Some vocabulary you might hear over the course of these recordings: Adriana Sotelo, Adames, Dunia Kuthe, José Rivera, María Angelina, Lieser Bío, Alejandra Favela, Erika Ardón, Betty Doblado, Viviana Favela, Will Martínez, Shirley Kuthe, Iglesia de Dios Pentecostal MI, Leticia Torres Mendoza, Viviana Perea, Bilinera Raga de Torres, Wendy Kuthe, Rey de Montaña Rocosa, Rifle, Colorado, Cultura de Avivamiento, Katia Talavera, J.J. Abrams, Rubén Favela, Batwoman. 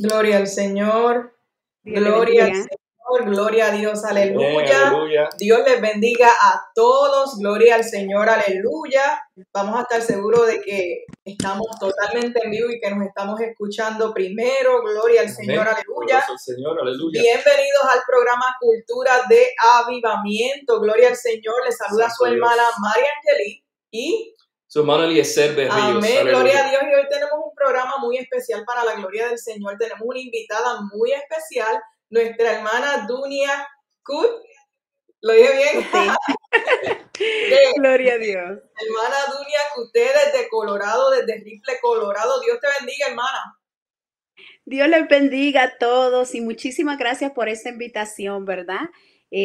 Gloria al Señor. Gloria al Señor. Gloria a Dios. Aleluya. Aleluya. Dios les bendiga a todos. Gloria al Señor. Aleluya. Vamos a estar seguros de que estamos totalmente en vivo y que nos estamos escuchando primero. Gloria al Señor. Aleluya. Al Señor. Aleluya. Bienvenidos al programa Cultura de Avivamiento. Gloria al Señor. Les saluda su hermana María Angelina y su hermano Lieser Bío. Amén, gloria a Dios. Y hoy tenemos un programa muy especial para la gloria del Señor. Tenemos una invitada muy especial, nuestra hermana Dunia Kuthe. ¿Lo dije bien? Sí. Gloria a Dios. Hermana Dunia Kuthe desde Colorado, desde Rifle, Colorado. Dios te bendiga, hermana. Dios les bendiga a todos y muchísimas gracias por esta invitación, ¿verdad?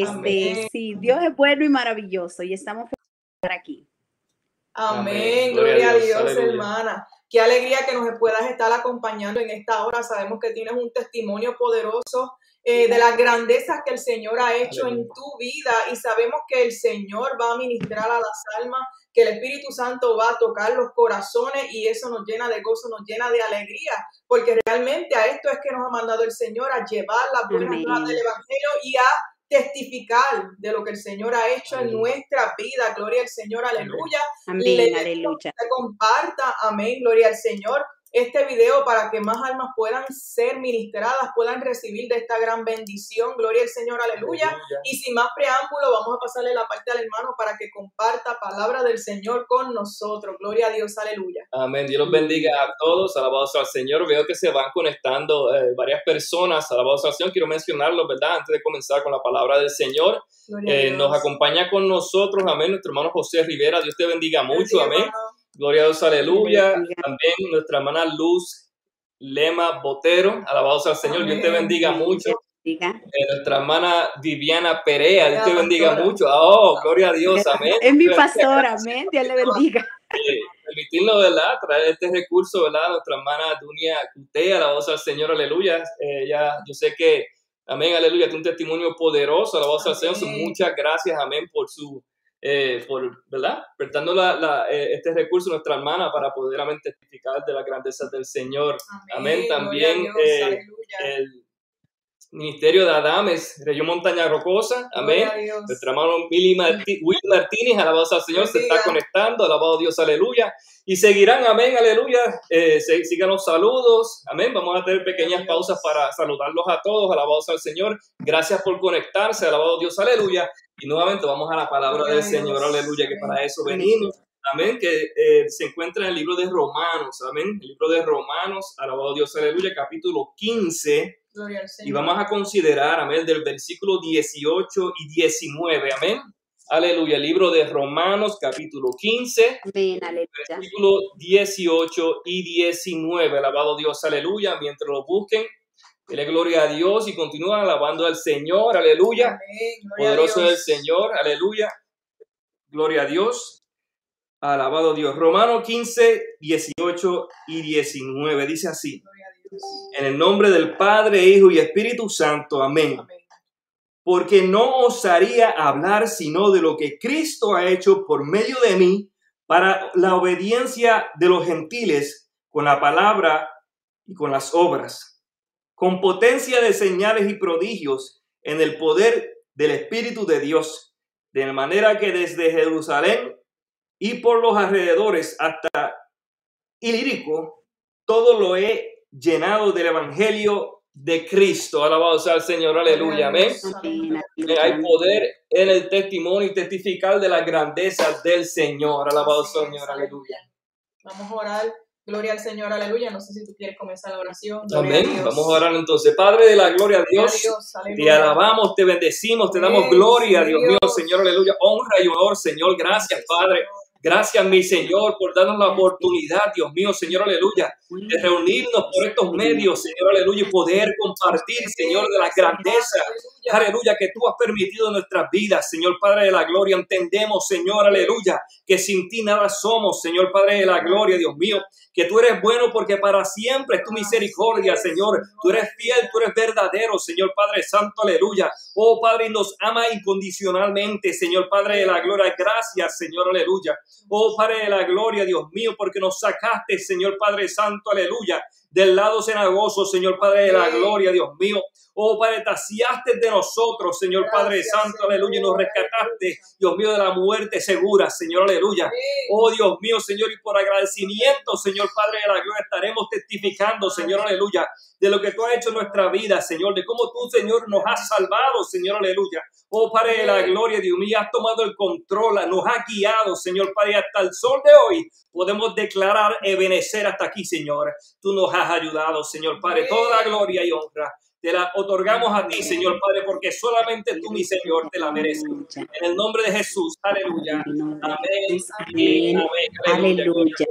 Amén. Sí, Dios es bueno y maravilloso y estamos felices de estar aquí. Amén, gloria a Dios, hermana. Qué alegría que nos puedas estar acompañando en esta hora. Sabemos que tienes un testimonio poderoso de las grandezas que el Señor ha hecho en tu vida y sabemos que el Señor va a ministrar a las almas, que el Espíritu Santo va a tocar los corazones y eso nos llena de gozo, nos llena de alegría, porque realmente a esto es que nos ha mandado el Señor, a llevar las buenas nuevas del Evangelio y a testificar de lo que el Señor ha hecho en nuestra vida. Gloria al Señor, aleluya. Amén, aleluya. Que comparta, amén, gloria al Señor, este video para que más almas puedan ser ministradas, puedan recibir de esta gran bendición. Gloria al Señor, aleluya. Aleluya. Y sin más preámbulo, vamos a pasarle la parte al hermano para que comparta palabra del Señor con nosotros. Gloria a Dios, aleluya. Amén, Dios los bendiga a todos, alabados al Señor. Veo que se van conectando varias personas, alabados al Señor. Quiero mencionarlos, ¿verdad? Antes de comenzar con la palabra del Señor. Nos acompaña con nosotros, amén, nuestro hermano José Rivera. Dios te bendiga mucho, amén. Hermano. Gloria a Dios, aleluya. También nuestra hermana Luz Lema Botero. Alabados al Señor. Dios te bendiga mucho. Nuestra hermana Viviana Perea. Dios te bendiga mucho. Oh, gloria a Dios. Amén. Es mi pastora. Amén. Dios le bendiga. Permitirnos, ¿verdad? Traer este recurso, ¿verdad? Nuestra hermana Dunia Kuthe. Alabados al Señor. Aleluya. Ya, yo sé que, amén, aleluya, tiene un testimonio poderoso. Alabados al Señor. Muchas gracias, amén, por su... ¿verdad? Prestando este recurso a nuestra hermana para poder testificar de las grandezas del Señor. Amén. También el ministerio de Adames, Rey de Montaña Rocosa. Amén. Nuestro hermano Will Martínez, alabados al Señor, se está conectando. Alabado Dios, aleluya. Y seguirán, amén, aleluya. Sigan los saludos. Amén. Vamos a tener pequeñas pausas para saludarlos a todos. Alabados al Señor. Gracias por conectarse. Alabado Dios, aleluya. Y nuevamente vamos a la palabra del Señor, aleluya, que para eso venimos. Amén, que se encuentra en el libro de Romanos, amén, el libro de Romanos, alabado Dios, aleluya, capítulo 15. Gloria al Señor. Y vamos a considerar, amén, del versículo 18 y 19, amén. Aleluya, el libro de Romanos, capítulo 15, amén, versículo 18 y 19, alabado Dios, aleluya, mientras lo busquen. Dele gloria a Dios y continúa alabando al Señor, aleluya. Amén, poderoso es el Señor, aleluya. Gloria a Dios, alabado Dios. Romanos 15, 18 y 19, dice así. En el nombre del Padre, Hijo y Espíritu Santo, amén. Amén. Porque no osaría hablar sino de lo que Cristo ha hecho por medio de mí para la obediencia de los gentiles con la palabra y con las obras, con potencia de señales y prodigios en el poder del Espíritu de Dios, de manera que desde Jerusalén y por los alrededores hasta Ilírico, todo lo he llenado del Evangelio de Cristo. Alabado sea el Señor, aleluya, amén. Hay poder en el testimonio y testificar de las grandezas del Señor. Alabado sea el Señor, aleluya. Vamos a orar. Gloria al Señor, aleluya. No sé si tú quieres comenzar la oración. Gloria, amén. Vamos a orar entonces. Padre de la gloria a Dios, te alabamos, te bendecimos, te damos gloria, Dios mío, Señor, aleluya. Honra y honor, Señor. Gracias, Padre. Gracias, mi Señor, por darnos la oportunidad, Dios mío, Señor, aleluya, de reunirnos por estos medios, Señor, aleluya, y poder compartir, Señor, de la grandeza, aleluya, que tú has permitido en nuestras vidas, Señor, Padre de la gloria. Entendemos, Señor, aleluya, que sin ti nada somos, Señor, Padre de la gloria, Dios mío, que tú eres bueno porque para siempre es tu misericordia, Señor. Tú eres fiel, tú eres verdadero, Señor, Padre Santo, aleluya. Oh, Padre, nos ama incondicionalmente, Señor, Padre de la gloria. Gracias, Señor, aleluya. Oh, Padre de la gloria, Dios mío, porque nos sacaste, Señor Padre Santo, aleluya, del lado cenagoso, Señor Padre de la gloria, Dios mío. Oh Padre, te saciaste de nosotros, Señor Padre Santo, aleluya, y nos rescataste, Dios mío, de la muerte segura, Señor, aleluya. Oh Dios mío, Señor, y por agradecimiento, Señor Padre de la gloria, estaremos testificando, Señor, aleluya, de lo que tú has hecho en nuestra vida, Señor, de cómo tú, Señor, nos has salvado, Señor, aleluya. Oh Padre de la gloria, Dios mío, has tomado el control, nos has guiado, Señor Padre, hasta el sol de hoy. Podemos declarar ebenecer hasta aquí, Señor. Tú nos has ayudado, Señor Padre. Toda la gloria y honra te la otorgamos a ti, Señor Padre, porque solamente tú, mi Señor, te la mereces. En el nombre de Jesús. Aleluya. Amén. Amén. Aleluya.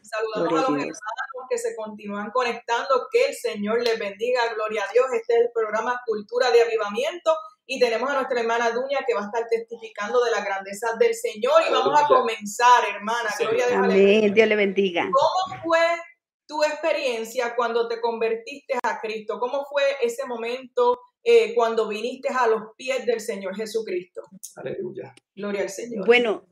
Saludamos a los hermanos que se continúan conectando. Que el Señor les bendiga. Gloria a Dios. Este es el programa Cultura de Avivamiento. Y tenemos a nuestra hermana Dunia que va a estar testificando de la grandeza del Señor. Y vamos a comenzar, hermana. Gloria a Dios. Amén. Dios le bendiga. ¿Cómo fue tu experiencia cuando te convertiste a Cristo? ¿Cómo fue ese momento cuando viniste a los pies del Señor Jesucristo? Aleluya. Gloria al Señor. Bueno,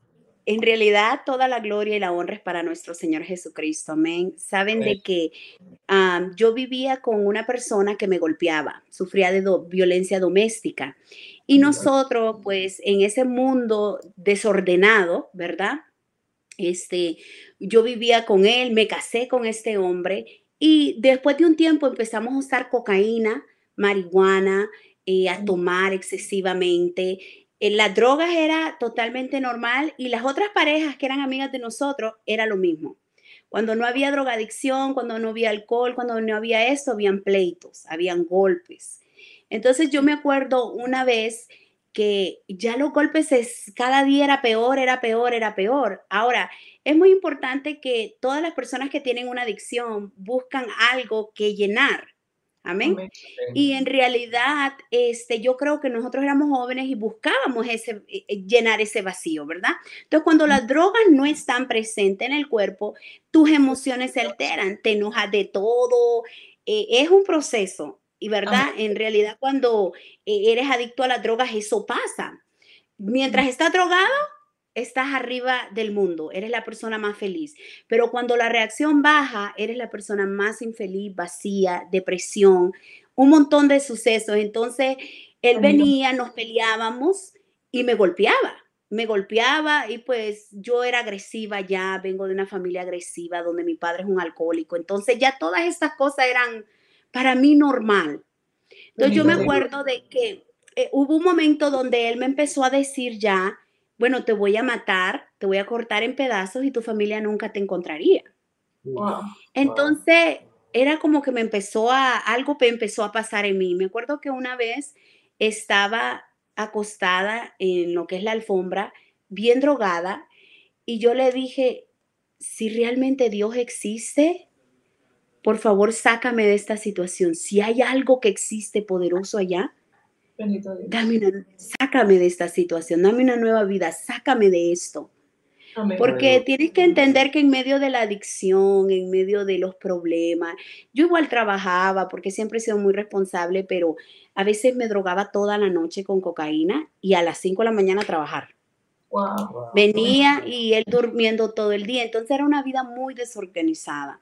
en realidad toda la gloria y la honra es para nuestro Señor Jesucristo. Amén. Saben de que yo vivía con una persona que me golpeaba, sufría de violencia doméstica. Y nosotros, pues, en ese mundo desordenado, ¿verdad? Yo vivía con él, me casé con este hombre y después de un tiempo empezamos a usar cocaína, marihuana, a tomar excesivamente. Las drogas era totalmente normal y las otras parejas que eran amigas de nosotros era lo mismo. Cuando no había drogadicción, cuando no había alcohol, cuando no había eso, habían pleitos, habían golpes. Entonces yo me acuerdo una vez que ya los golpes cada día era peor, era peor, era peor. Ahora, es muy importante que todas las personas que tienen una adicción buscan algo que llenar. Amén. Amén. Y en realidad, yo creo que nosotros éramos jóvenes y buscábamos llenar ese vacío, ¿verdad? Entonces, cuando las drogas no están presentes en el cuerpo, tus emociones se alteran, te enojas de todo, es un proceso. Y verdad, en realidad, cuando eres adicto a las drogas, eso pasa. Mientras estás drogado, estás arriba del mundo, eres la persona más feliz, pero cuando la reacción baja, eres la persona más infeliz, vacía, depresión, un montón de sucesos. Entonces, él venía, nos peleábamos y me golpeaba y pues yo era agresiva ya, vengo de una familia agresiva donde mi padre es un alcohólico, entonces ya todas estas cosas eran para mí normal. Entonces yo me acuerdo de que hubo un momento donde él me empezó a decir ya, bueno, te voy a matar, te voy a cortar en pedazos y tu familia nunca te encontraría. Wow. Entonces, era como que algo empezó a pasar en mí. Me acuerdo que una vez estaba acostada en lo que es la alfombra, bien drogada, y yo le dije, si realmente Dios existe, por favor, sácame de esta situación. Si hay algo que existe poderoso allá, sácame de esta situación, dame una nueva vida, sácame de esto. Amén. Porque tienes que entender que en medio de la adicción, en medio de los problemas, yo igual trabajaba porque siempre he sido muy responsable, pero a veces me drogaba toda la noche con cocaína y a las 5 de la mañana a trabajar. Wow. Venía y él durmiendo todo el día, entonces era una vida muy desorganizada.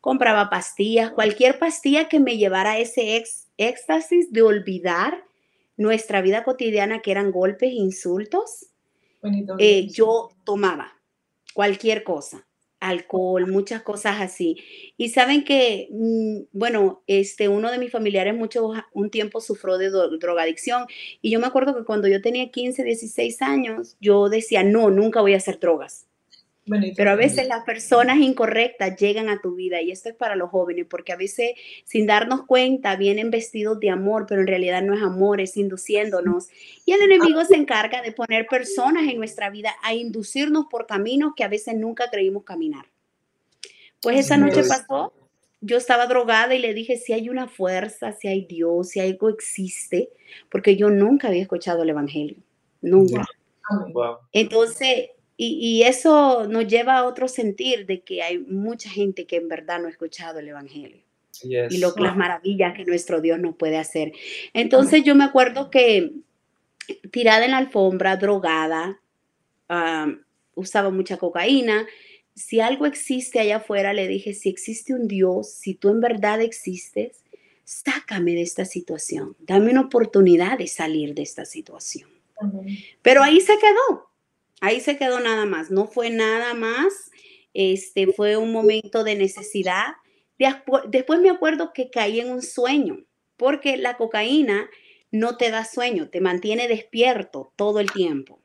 Compraba pastillas, cualquier pastilla que me llevara a ese éxtasis de olvidar nuestra vida cotidiana, que eran golpes, insultos. Yo tomaba cualquier cosa, alcohol, muchas cosas así. Y saben que, bueno, uno de mis familiares un tiempo sufrió de drogadicción. Y yo me acuerdo que cuando yo tenía 15, 16 años, yo decía, no, nunca voy a hacer drogas. Pero a veces las personas incorrectas llegan a tu vida y esto es para los jóvenes porque a veces sin darnos cuenta vienen vestidos de amor, pero en realidad no es amor, es induciéndonos. Y el enemigo se encarga de poner personas en nuestra vida a inducirnos por caminos que a veces nunca creímos caminar. Pues esa noche pasó, yo estaba drogada y le dije si hay una fuerza, si hay Dios, si algo existe, porque yo nunca había escuchado el evangelio, nunca. Entonces... Y eso nos lleva a otro sentir de que hay mucha gente que en verdad no ha escuchado el evangelio y las maravillas que nuestro Dios nos puede hacer. Entonces yo me acuerdo que tirada en la alfombra, drogada, usaba mucha cocaína, si algo existe allá afuera, le dije, si existe un Dios, si tú en verdad existes, sácame de esta situación, dame una oportunidad de salir de esta situación. Pero ahí se quedó nada más, no fue nada más, fue un momento de necesidad. Después me acuerdo que caí en un sueño, porque la cocaína no te da sueño, te mantiene despierto todo el tiempo.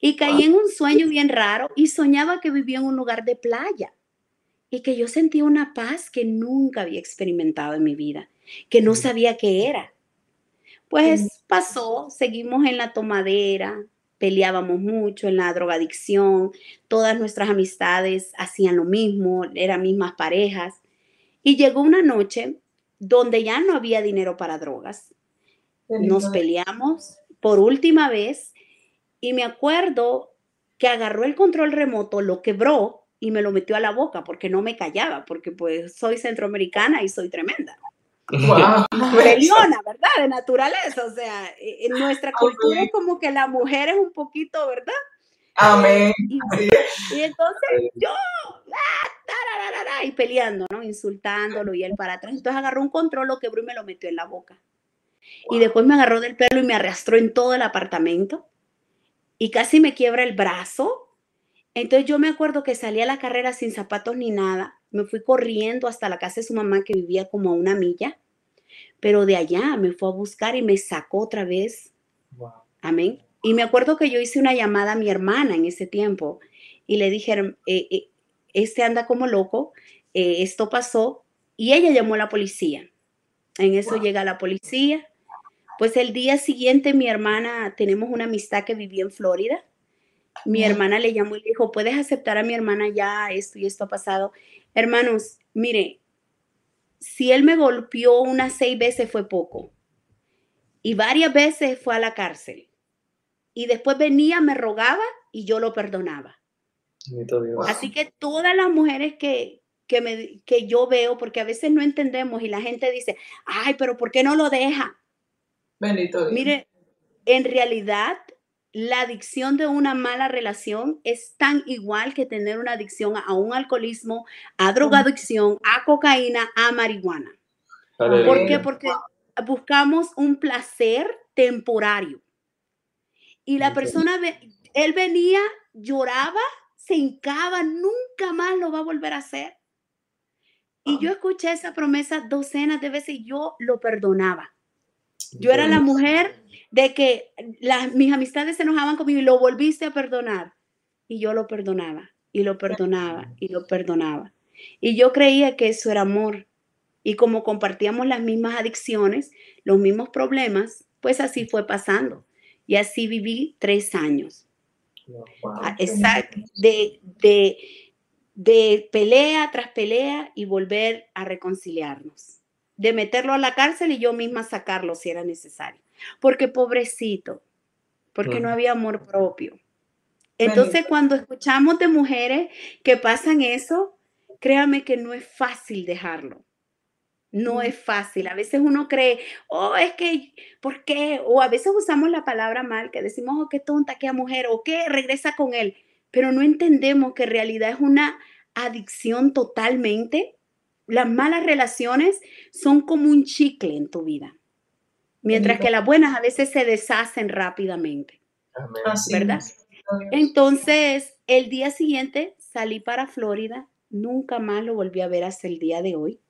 Y caí en un sueño bien raro y soñaba que vivía en un lugar de playa y que yo sentía una paz que nunca había experimentado en mi vida, que no sabía qué era. Pues pasó, seguimos en la tomadera, peleábamos mucho en la drogadicción, todas nuestras amistades hacían lo mismo, eran mismas parejas. Y llegó una noche donde ya no había dinero para drogas. Nos peleamos por última vez y me acuerdo que agarró el control remoto, lo quebró y me lo metió a la boca porque no me callaba, porque pues soy centroamericana y soy tremenda. Wow. Peleona, ¿verdad? De naturaleza, o sea, en nuestra cultura es como que la mujer es un poquito, ¿verdad? Amén. Y entonces yo, y peleando, ¿no? Insultándolo y él para atrás. Entonces agarró un control, lo quebró y me lo metió en la boca. Wow. Y después me agarró del pelo y me arrastró en todo el apartamento y casi me quiebra el brazo. Entonces yo me acuerdo que salí a la carrera sin zapatos ni nada. Me fui corriendo hasta la casa de su mamá que vivía como a 1 milla, pero de allá me fue a buscar y me sacó otra vez. Wow. Amén. Y me acuerdo que yo hice una llamada a mi hermana en ese tiempo y le dije, este anda como loco, esto pasó, y ella llamó a la policía. En eso llega la policía. Pues el día siguiente mi hermana, tenemos una amistad que vivía en Florida. Mi hermana le llamó y le dijo, ¿puedes aceptar a mi hermana ya? Esto y esto ha pasado. Hermanos, mire, si él me golpeó unas 6 veces fue poco. Y varias veces fue a la cárcel. Y después venía, me rogaba y yo lo perdonaba. Así que todas las mujeres que yo veo, porque a veces no entendemos y la gente dice, ay, pero ¿por qué no lo deja? Bendito Dios. Mire, en realidad, la adicción de una mala relación es tan igual que tener una adicción a un alcoholismo, a drogadicción, a cocaína, a marihuana. Aleluya. ¿Por qué? Porque buscamos un placer temporario. Y la persona, él venía, lloraba, se hincaba, nunca más lo va a volver a hacer. Y yo escuché esa promesa docenas de veces y yo lo perdonaba. Yo era la mujer de que mis amistades se enojaban conmigo y lo volviste a perdonar. Y yo lo perdonaba, y lo perdonaba, y lo perdonaba. Y yo creía que eso era amor. Y como compartíamos las mismas adicciones, los mismos problemas, pues así fue pasando. Y así viví 3 años. Exacto. De pelea tras pelea y volver a reconciliarnos. De meterlo a la cárcel y yo misma sacarlo si era necesario. Porque pobrecito, porque no había amor propio. Entonces cuando escuchamos de mujeres que pasan eso, créame que no es fácil dejarlo. No es fácil. A veces uno cree, oh, es que, ¿por qué? O a veces usamos la palabra mal, que decimos, oh, qué tonta, qué mujer, o qué, regresa con él. Pero no entendemos que en realidad es una adicción totalmente. Las malas relaciones son como un chicle en tu vida. Mientras que las buenas a veces se deshacen rápidamente. ¿Verdad? Entonces, el día siguiente salí para Florida. Nunca más lo volví a ver hasta el día de hoy.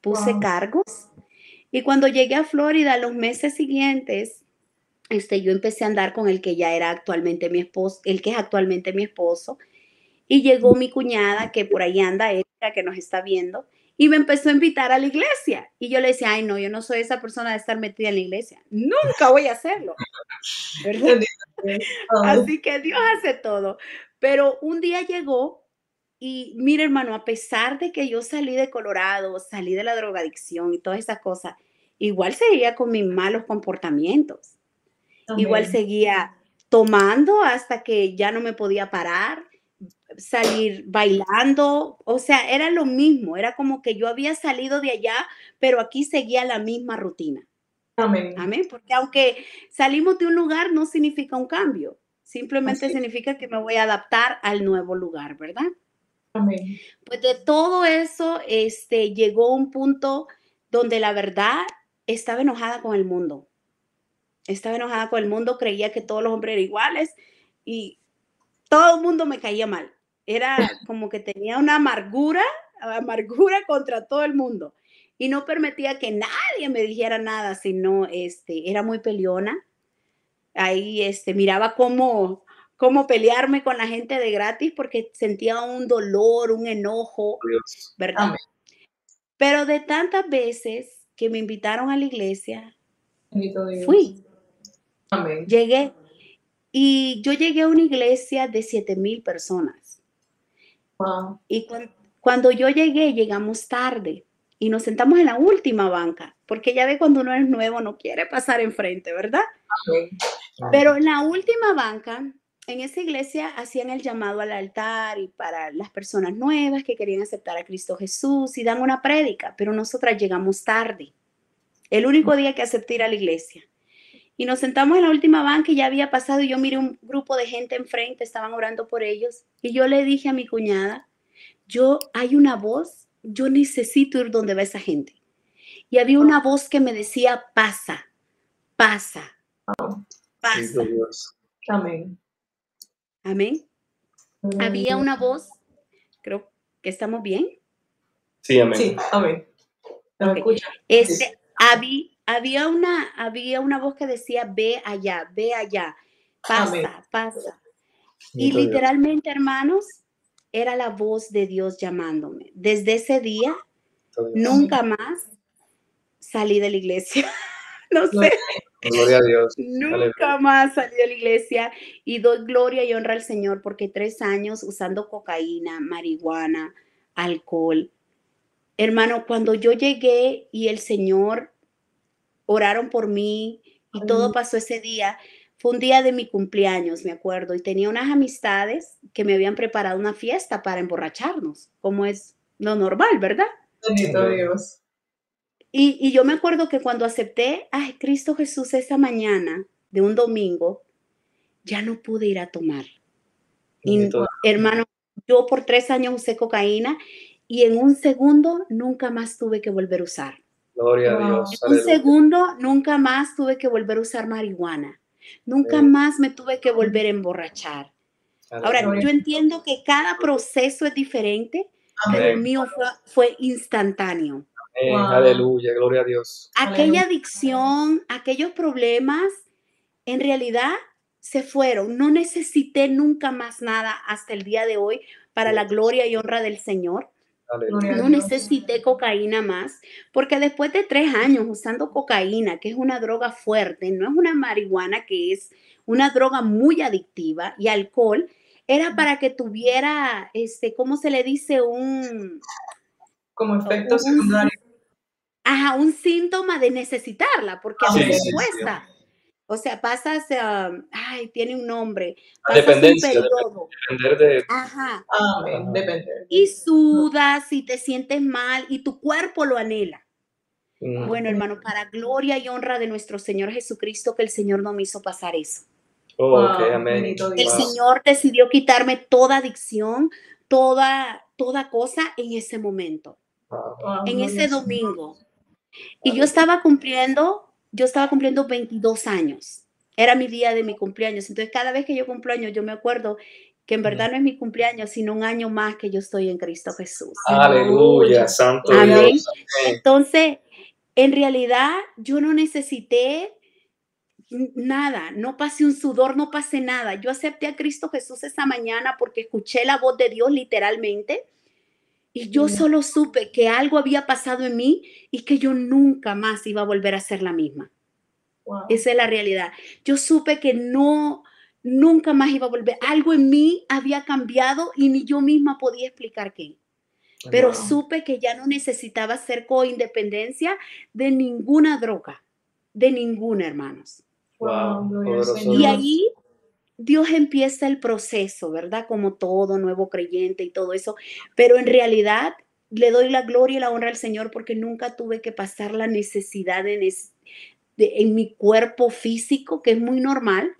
Puse cargos. Y cuando llegué a Florida, los meses siguientes, yo empecé a andar con el que ya era actualmente mi esposo, el que es actualmente mi esposo. Y llegó mi cuñada, que por ahí anda, Erika, que nos está viendo. Y me empezó a invitar a la iglesia. Y yo le decía, ay, no, yo no soy esa persona de estar metida en la iglesia. Nunca voy a hacerlo. ¿Verdad? Así que Dios hace todo. Pero un día llegó y, mira, hermano, a pesar de que yo salí de Colorado, salí de la drogadicción y todas esas cosas, igual seguía con mis malos comportamientos. Amén. Igual seguía tomando hasta que ya no me podía parar. Salir bailando, o sea, era lo mismo, era como que yo había salido de allá, pero aquí seguía la misma rutina. Amén. Amén, porque aunque salimos de un lugar no significa un cambio, simplemente significa que me voy a adaptar al nuevo lugar, ¿verdad? Amén. Pues de todo eso llegó un punto donde la verdad estaba enojada con el mundo. Estaba enojada con el mundo, creía que todos los hombres eran iguales y todo el mundo me caía mal. Era como que tenía una amargura contra todo el mundo y no permitía que nadie me dijera nada, sino era muy peleona. Ahí miraba cómo pelearme con la gente de gratis porque sentía un dolor, un enojo, Dios. ¿Verdad? Amén. Pero de tantas veces que me invitaron a la iglesia, fui. Amén. Llegué. Y yo llegué a una iglesia de 7,000 personas. Wow. Y cuando yo llegué, llegamos tarde. Y nos sentamos en la última banca. Porque ya ve, cuando uno es nuevo, no quiere pasar enfrente, ¿verdad? Amén. Pero en la última banca, en esa iglesia hacían el llamado al altar y para las personas nuevas que querían aceptar a Cristo Jesús y dan una prédica. Pero nosotras llegamos tarde. El único día que acepté ir a la iglesia. Y nos sentamos en la última banca y ya había pasado y yo miré un grupo de gente enfrente, estaban orando por ellos. Y yo le dije a mi cuñada, hay una voz, yo necesito ir donde va esa gente. Y había una voz que me decía, pasa, pasa, pasa. Amén. Amén. Había una voz, creo que estamos bien. Sí, amén. Sí, amén. ¿Me escucha? Había una voz que decía, ve allá, pasa, amén. Pasa. Y literalmente, hermanos, era la voz de Dios llamándome. Desde ese día, nunca más salí de la iglesia. No sé. Gloria a Dios. Nunca más salí de la iglesia. Y doy gloria y honra al Señor porque 3 años usando cocaína, marihuana, alcohol. Hermano, cuando yo llegué y el Señor... oraron por mí y todo pasó ese día. Fue un día de mi cumpleaños, me acuerdo, y tenía unas amistades que me habían preparado una fiesta para emborracharnos, como es lo normal, ¿verdad? Bendito Dios. Y yo me acuerdo que cuando acepté a Cristo Jesús esa mañana de un domingo, ya no pude ir a tomar. Y, hermano, yo por 3 años usé cocaína y en un segundo nunca más tuve que volver a usar. Gloria a Dios. En un segundo, nunca más tuve que volver a usar marihuana. Nunca más me tuve que volver a emborrachar. Ahora, yo entiendo que cada proceso es diferente, pero el mío fue instantáneo. Wow. Aleluya, gloria a Dios. Aquella adicción, aquellos problemas, en realidad se fueron. No necesité nunca más nada hasta el día de hoy para la gloria y honra del Señor. No necesité cocaína más, porque después de 3 años usando cocaína, que es una droga fuerte, no es una marihuana, que es una droga muy adictiva, y alcohol, era para que tuviera, ¿cómo se le dice? Como efecto secundario. Ajá, un síntoma de necesitarla, porque a veces cuesta. O sea, pasas, tiene un nombre. Dependencia, depender de... Ajá. Amén, depender. Y sudas y te sientes mal y tu cuerpo lo anhela. Mm. Bueno, hermano, para gloria y honra de nuestro Señor Jesucristo, que el Señor no me hizo pasar eso. Oh, okay, amén. El Señor decidió quitarme toda adicción, toda cosa en ese momento, en ese domingo. Y yo estaba cumpliendo... 22 años. Era mi día de mi cumpleaños. Entonces, cada vez que yo cumplo años, yo me acuerdo que en verdad no es mi cumpleaños, sino un año más que yo estoy en Cristo Jesús. Aleluya, santo Dios. Amén. Entonces, en realidad, yo no necesité nada. No pasé un sudor, no pasé nada. Yo acepté a Cristo Jesús esa mañana porque escuché la voz de Dios literalmente. Y yo solo supe que algo había pasado en mí y que yo nunca más iba a volver a ser la misma. Wow. Esa es la realidad. Yo supe que nunca más iba a volver. Algo en mí había cambiado y ni yo misma podía explicar qué. Pero supe que ya no necesitaba ser codependencia de ninguna droga, de ninguna, hermanos. Wow. Y ahí... Dios empieza el proceso, ¿verdad? Como todo nuevo creyente y todo eso. Pero en realidad le doy la gloria y la honra al Señor porque nunca tuve que pasar la necesidad en mi cuerpo físico, que es muy normal.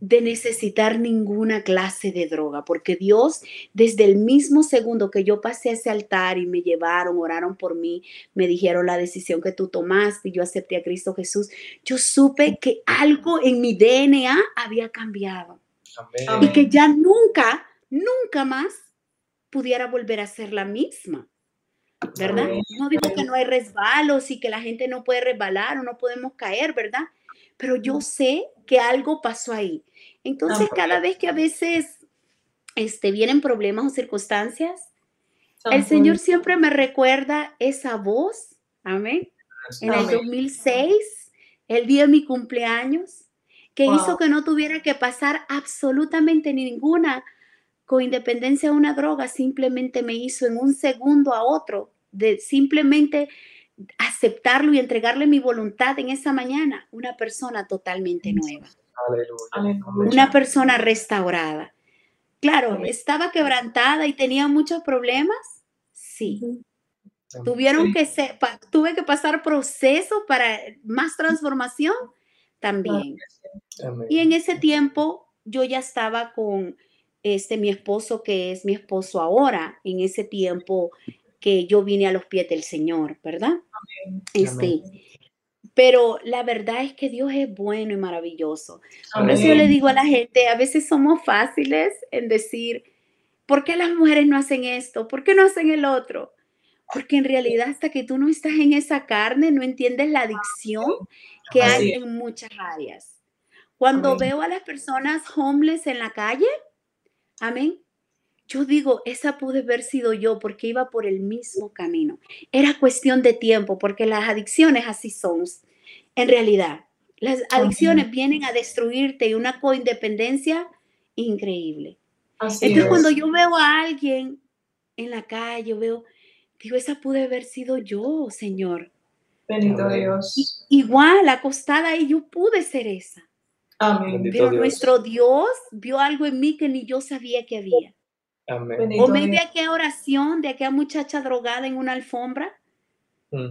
de necesitar ninguna clase de droga, porque Dios, desde el mismo segundo que yo pasé a ese altar y me llevaron, oraron por mí, me dijeron la decisión que tú tomaste y yo acepté a Cristo Jesús, yo supe que algo en mi DNA había cambiado. Amén. Y que ya nunca, nunca más pudiera volver a ser la misma, ¿verdad? Amén. No digo que no hay resbalos y que la gente no puede resbalar o no podemos caer, ¿verdad? Pero yo sé que algo pasó ahí. Entonces, cada vez que a veces vienen problemas o circunstancias, el Señor siempre me recuerda esa voz. Amén. En el 2006, el día de mi cumpleaños, que hizo que no tuviera que pasar absolutamente ninguna con independencia de una droga. Simplemente me hizo en un segundo a otro de simplemente aceptarlo y entregarle mi voluntad en esa mañana, una persona totalmente nueva. Aleluya. Una persona restaurada. Claro, estaba quebrantada y tenía muchos problemas. Sí. ¿Tuvieron que tuve que pasar procesos para más transformación? También. Y en ese tiempo yo ya estaba con mi esposo, que es mi esposo ahora. En ese tiempo que yo vine a los pies del Señor, ¿verdad? Amén. Pero la verdad es que Dios es bueno y maravilloso. Por eso yo le digo a la gente, a veces somos fáciles en decir, ¿por qué las mujeres no hacen esto? ¿Por qué no hacen el otro? Porque en realidad hasta que tú no estás en esa carne, no entiendes la adicción que hay en muchas áreas. Cuando veo a las personas homeless en la calle, amén, yo digo, esa pude haber sido yo porque iba por el mismo camino. Era cuestión de tiempo porque las adicciones así son. En realidad, las adicciones vienen a destruirte y una coindependencia increíble. Entonces, cuando yo veo a alguien en la calle, digo, esa pude haber sido yo, Señor. Bendito Dios. Igual, acostada ahí, yo pude ser esa. Amén. Pero nuestro Dios vio algo en mí que ni yo sabía que había. Amén. O me vi aquella oración de aquella muchacha drogada en una alfombra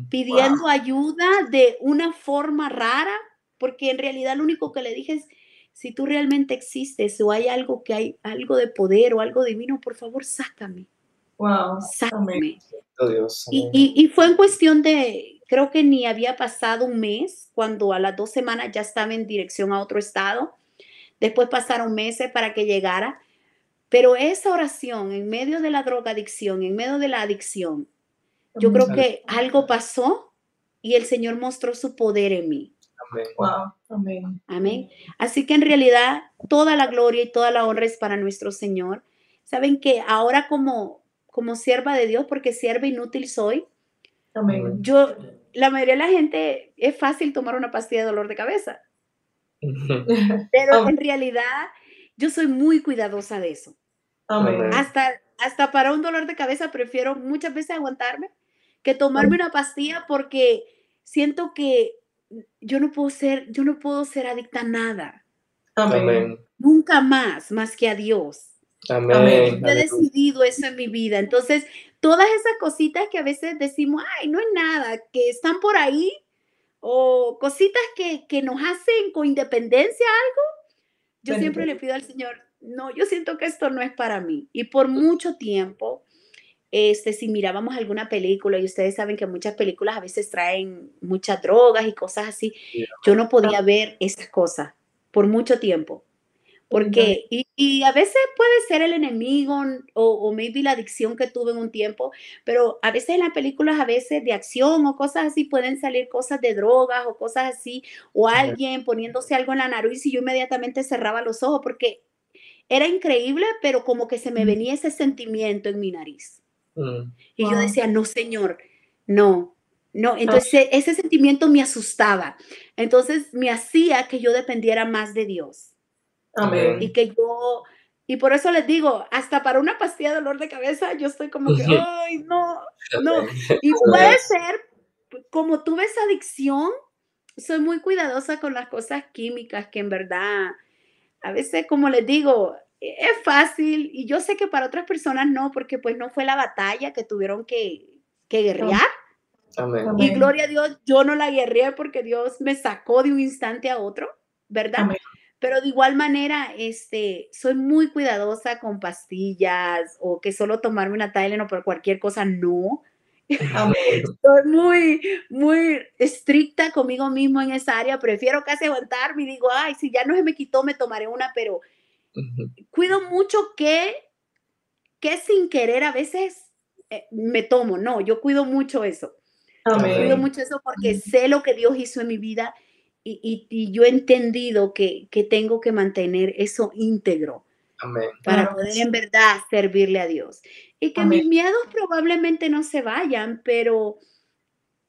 pidiendo ayuda de una forma rara, porque en realidad lo único que le dije es, si tú realmente existes o hay algo que hay, algo de poder o algo divino, por favor, sácame. Sácame. Dios, y fue en cuestión de, creo que ni había pasado un mes, cuando a las 2 semanas ya estaba en dirección a otro estado. Después pasaron meses para que llegara. Pero esa oración, en medio de la drogadicción, en medio de la adicción, yo creo que algo pasó y el Señor mostró su poder en mí. Amén. Amén. Amén. Así que en realidad, toda la gloria y toda la honra es para nuestro Señor. Saben que ahora como sierva de Dios, porque sierva inútil soy, amén. Yo, la mayoría de la gente, es fácil tomar una pastilla de dolor de cabeza. Pero en realidad, yo soy muy cuidadosa de eso. Amén. Hasta para un dolor de cabeza prefiero muchas veces aguantarme que tomarme una pastilla, porque siento que yo no puedo ser adicta a nada. Amén. Nunca más que a Dios. Amén. Amén. Yo he decidido eso en mi vida. Entonces, todas esas cositas que a veces decimos, ay, no es nada, que están por ahí, o cositas que nos hacen con independencia algo, yo siempre le pido al Señor, no, yo siento que esto no es para mí. Y por mucho tiempo, si mirábamos alguna película, y ustedes saben que muchas películas a veces traen muchas drogas y cosas así, yo no podía ver esas cosas por mucho tiempo. Porque, y a veces puede ser el enemigo o maybe la adicción que tuve en un tiempo, pero a veces en las películas, a veces de acción o cosas así, pueden salir cosas de drogas o cosas así, o alguien poniéndose algo en la nariz y yo inmediatamente cerraba los ojos porque era increíble, pero como que se me venía ese sentimiento en mi nariz. Y yo decía, no, Señor, no. No, entonces ese sentimiento me asustaba. Entonces me hacía que yo dependiera más de Dios. Amén. Y por eso les digo, hasta para una pastilla de dolor de cabeza, yo estoy como que, ay, no, no. Y puede ser, como tuve esa adicción, soy muy cuidadosa con las cosas químicas, que en verdad, a veces, como les digo, es fácil. Y yo sé que para otras personas no, porque pues no fue la batalla que tuvieron que guerrear. Amén. Y gloria a Dios, yo no la guerreé porque Dios me sacó de un instante a otro, ¿verdad? Amén. Pero de igual manera, soy muy cuidadosa con pastillas o que solo tomarme una Tylenol por cualquier cosa, no. Soy muy, muy estricta conmigo mismo en esa área. Prefiero casi aguantarme y digo, ay, si ya no se me quitó, me tomaré una, pero cuido mucho que sin querer a veces me tomo. No, yo cuido mucho eso. Yo cuido mucho eso porque sé lo que Dios hizo en mi vida. Y yo he entendido que tengo que mantener eso íntegro. Amén. Para poder en verdad servirle a Dios. Y que mis miedos probablemente no se vayan, pero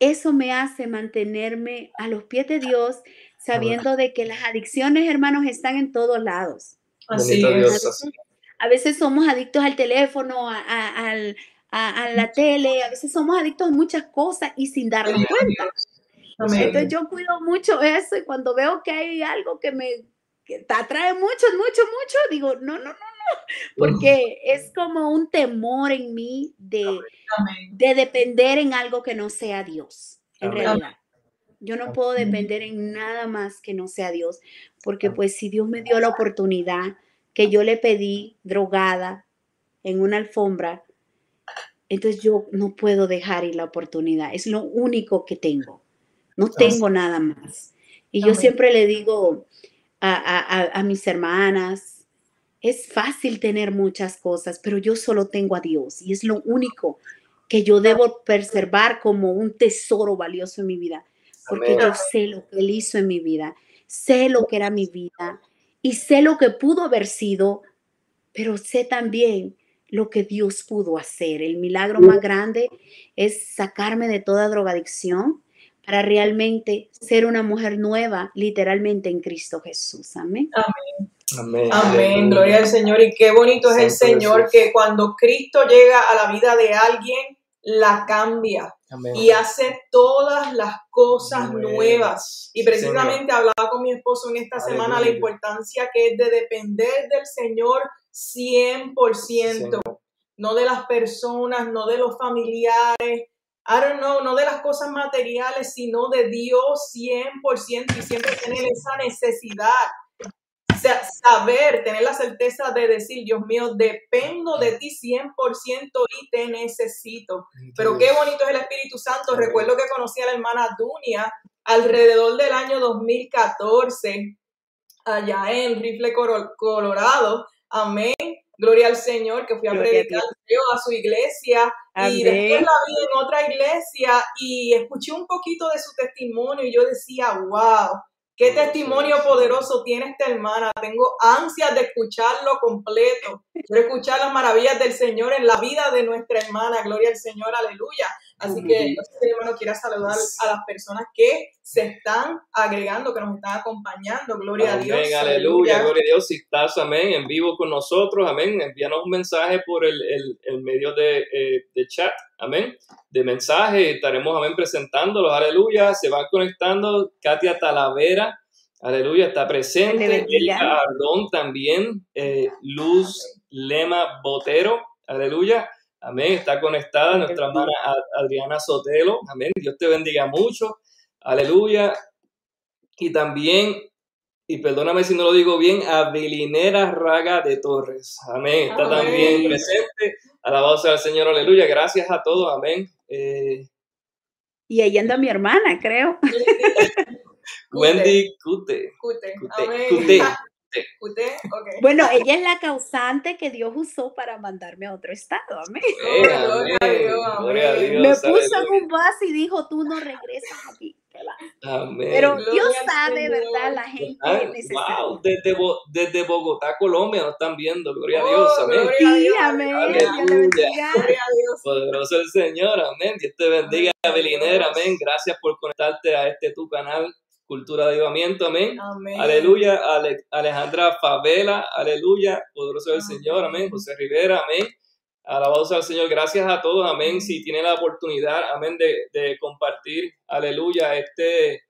eso me hace mantenerme a los pies de Dios, sabiendo de que las adicciones, hermanos, están en todos lados. Así es. A veces somos adictos al teléfono, a la tele, a veces somos adictos a muchas cosas y sin darnos cuenta. Amén. Entonces yo cuido mucho eso y cuando veo que hay algo que me atrae mucho, digo, no, porque es como un temor en mí de depender en algo que no sea Dios, en realidad. Yo no puedo depender en nada más que no sea Dios, porque pues si Dios me dio la oportunidad que yo le pedí drogada en una alfombra, entonces yo no puedo dejar ir la oportunidad, es lo único que tengo. No tengo nada más. Y yo siempre le digo a mis hermanas, es fácil tener muchas cosas, pero yo solo tengo a Dios. Y es lo único que yo debo preservar como un tesoro valioso en mi vida. Porque yo sé lo que Él hizo en mi vida. Sé lo que era mi vida. Y sé lo que pudo haber sido, pero sé también lo que Dios pudo hacer. El milagro más grande es sacarme de toda drogadicción, para realmente ser una mujer nueva, literalmente en Cristo Jesús. Amén. Amén. Amén. Amén. Gloria al Señor. Y qué bonito es el Señor que cuando Cristo llega a la vida de alguien, la cambia. Amén. Y hace todas las cosas nuevas. Y precisamente hablaba con mi esposo en esta semana la importancia que es de depender del Señor 100%. No de las personas, no de los familiares, no de las cosas materiales, sino de Dios 100%, y siempre tener esa necesidad, saber, tener la certeza de decir, Dios mío, dependo de ti 100% y te necesito. Pero qué bonito es el Espíritu Santo. Recuerdo que conocí a la hermana Dunia alrededor del año 2014, allá en Rifle, Colorado. Amén. Gloria al Señor, que fui a predicar a su iglesia. Amén. Y después la vi en otra iglesia y escuché un poquito de su testimonio y yo decía, wow, qué testimonio poderoso tiene esta hermana. Tengo ansias de escucharlo completo. Quiero escuchar las maravillas del Señor en la vida de nuestra hermana. Gloria al Señor, aleluya. Así que, no sé si el hermano quiera saludar a las personas que se están agregando, que nos están acompañando. Gloria a Dios. Amén, aleluya, gloria a Dios. Si estás, amén, en vivo con nosotros, amén, envíanos un mensaje por el medio de chat, amén, de mensaje. Estaremos, amén, presentándolos, aleluya. Se van conectando. Katia Talavera, aleluya, está presente. Erika Ardón también. Luz Lema Botero, aleluya. Amén, está conectada nuestra hermana Adriana Sotelo. Amén, Dios te bendiga mucho. Aleluya. Y también, y perdóname si no lo digo bien, a Bilinera Raga de Torres. Amén, está también presente. Alabado sea el Señor, aleluya. Gracias a todos, amén. Y ahí anda mi hermana, creo. Wendy Kuthe. Bueno, ella es la causante que Dios usó para mandarme a otro estado. Amén. Gloria a Dios, me puso en un vaso y dijo, tú no regresas aquí. Amén. Pero Dios sabe, ¿verdad? La gente necesita. Wow, desde Bogotá, Colombia, nos están viendo. Gloria a Dios. Amén. Gloria a Dios. Poderoso el Señor. Amén. Dios te bendiga, Belinera. Amén. Gracias por conectarte a tu canal. Cultura de Avivamiento, amén. Aleluya, Alejandra Favela, aleluya, poderoso del Señor, amén. José Rivera, amén. Alabado sea el Señor, gracias a todos, amén. Si tienen la oportunidad, amén, de compartir, aleluya, este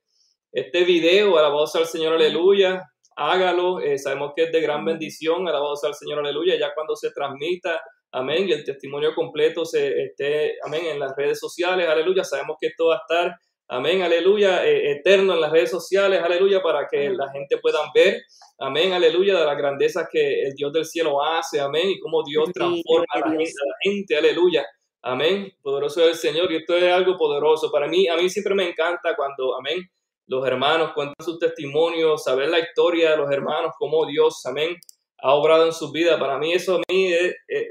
video, alabado sea el Señor, aleluya, hágalo. Sabemos que es de gran bendición, alabado sea el Señor, aleluya, ya cuando se transmita, amén, y el testimonio completo esté, amén, en las redes sociales, aleluya, sabemos que esto va a estar amén, aleluya, eterno en las redes sociales, aleluya, para que la gente pueda ver, amén, aleluya, de las grandezas que el Dios del cielo hace, amén, y cómo Dios transforma a la gente, aleluya, amén, poderoso es el Señor, y esto es algo poderoso. Para mí, a mí siempre me encanta cuando, amén, los hermanos cuentan sus testimonios, saber la historia de los hermanos, cómo Dios, amén, ha obrado en sus vidas. Para mí eso, a mí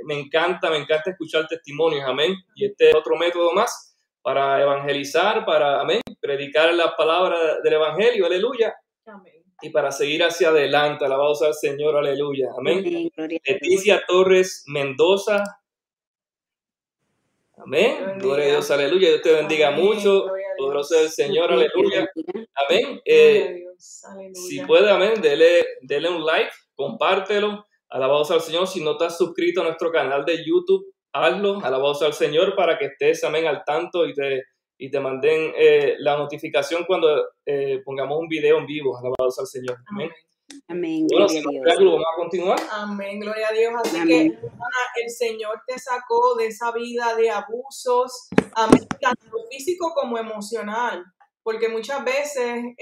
me encanta escuchar testimonios, amén, y este es otro método más para evangelizar, para, amén, predicar la palabra del evangelio, aleluya, amén, y para seguir hacia adelante, alabado sea el Señor, aleluya, amén, amén. Leticia Torres Mendoza, amén, amén. Gloria a Dios, aleluya, Dios te bendiga, amén, mucho, poderoso es el Señor, amén, aleluya, amén, Dios, aleluya. Si puede, amén, dele un like, compártelo, alabado sea el Señor. Si no estás suscrito a nuestro canal de YouTube, hazlo, alabado sea el Señor, para que estés, amén, al tanto y te manden la notificación cuando pongamos un video en vivo, alabado sea el Señor, amén. Amén, bueno, gloria a Dios. Vamos a continuar. Amén, gloria a Dios. Así amén. Que el Señor te sacó de esa vida de abusos, amén, tanto físico como emocional. Porque muchas veces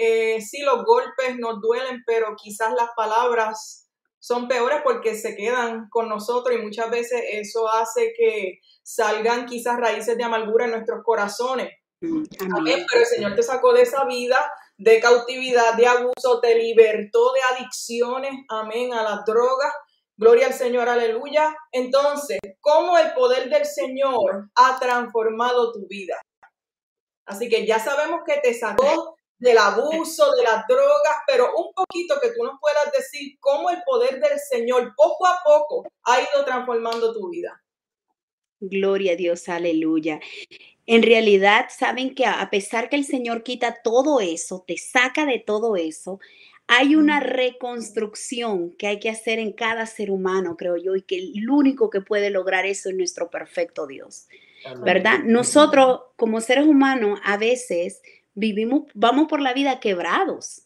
sí los golpes nos duelen, pero quizás las palabras son peores porque se quedan con nosotros y muchas veces eso hace que salgan quizás raíces de amargura en nuestros corazones. Amén, amén. Pero el Señor te sacó de esa vida de cautividad, de abuso, te libertó de adicciones, amén, a las drogas, gloria al Señor, aleluya. Entonces, ¿cómo el poder del Señor ha transformado tu vida? Así que ya sabemos que te sacó del abuso, de las drogas, pero un poquito que tú nos puedas decir cómo el poder del Señor poco a poco ha ido transformando tu vida. Gloria a Dios, aleluya. En realidad, saben que a pesar que el Señor quita todo eso, te saca de todo eso, hay una reconstrucción que hay que hacer en cada ser humano, creo yo, y que el único que puede lograr eso es nuestro perfecto Dios, ¿verdad? Nosotros, como seres humanos, a veces vamos por la vida quebrados.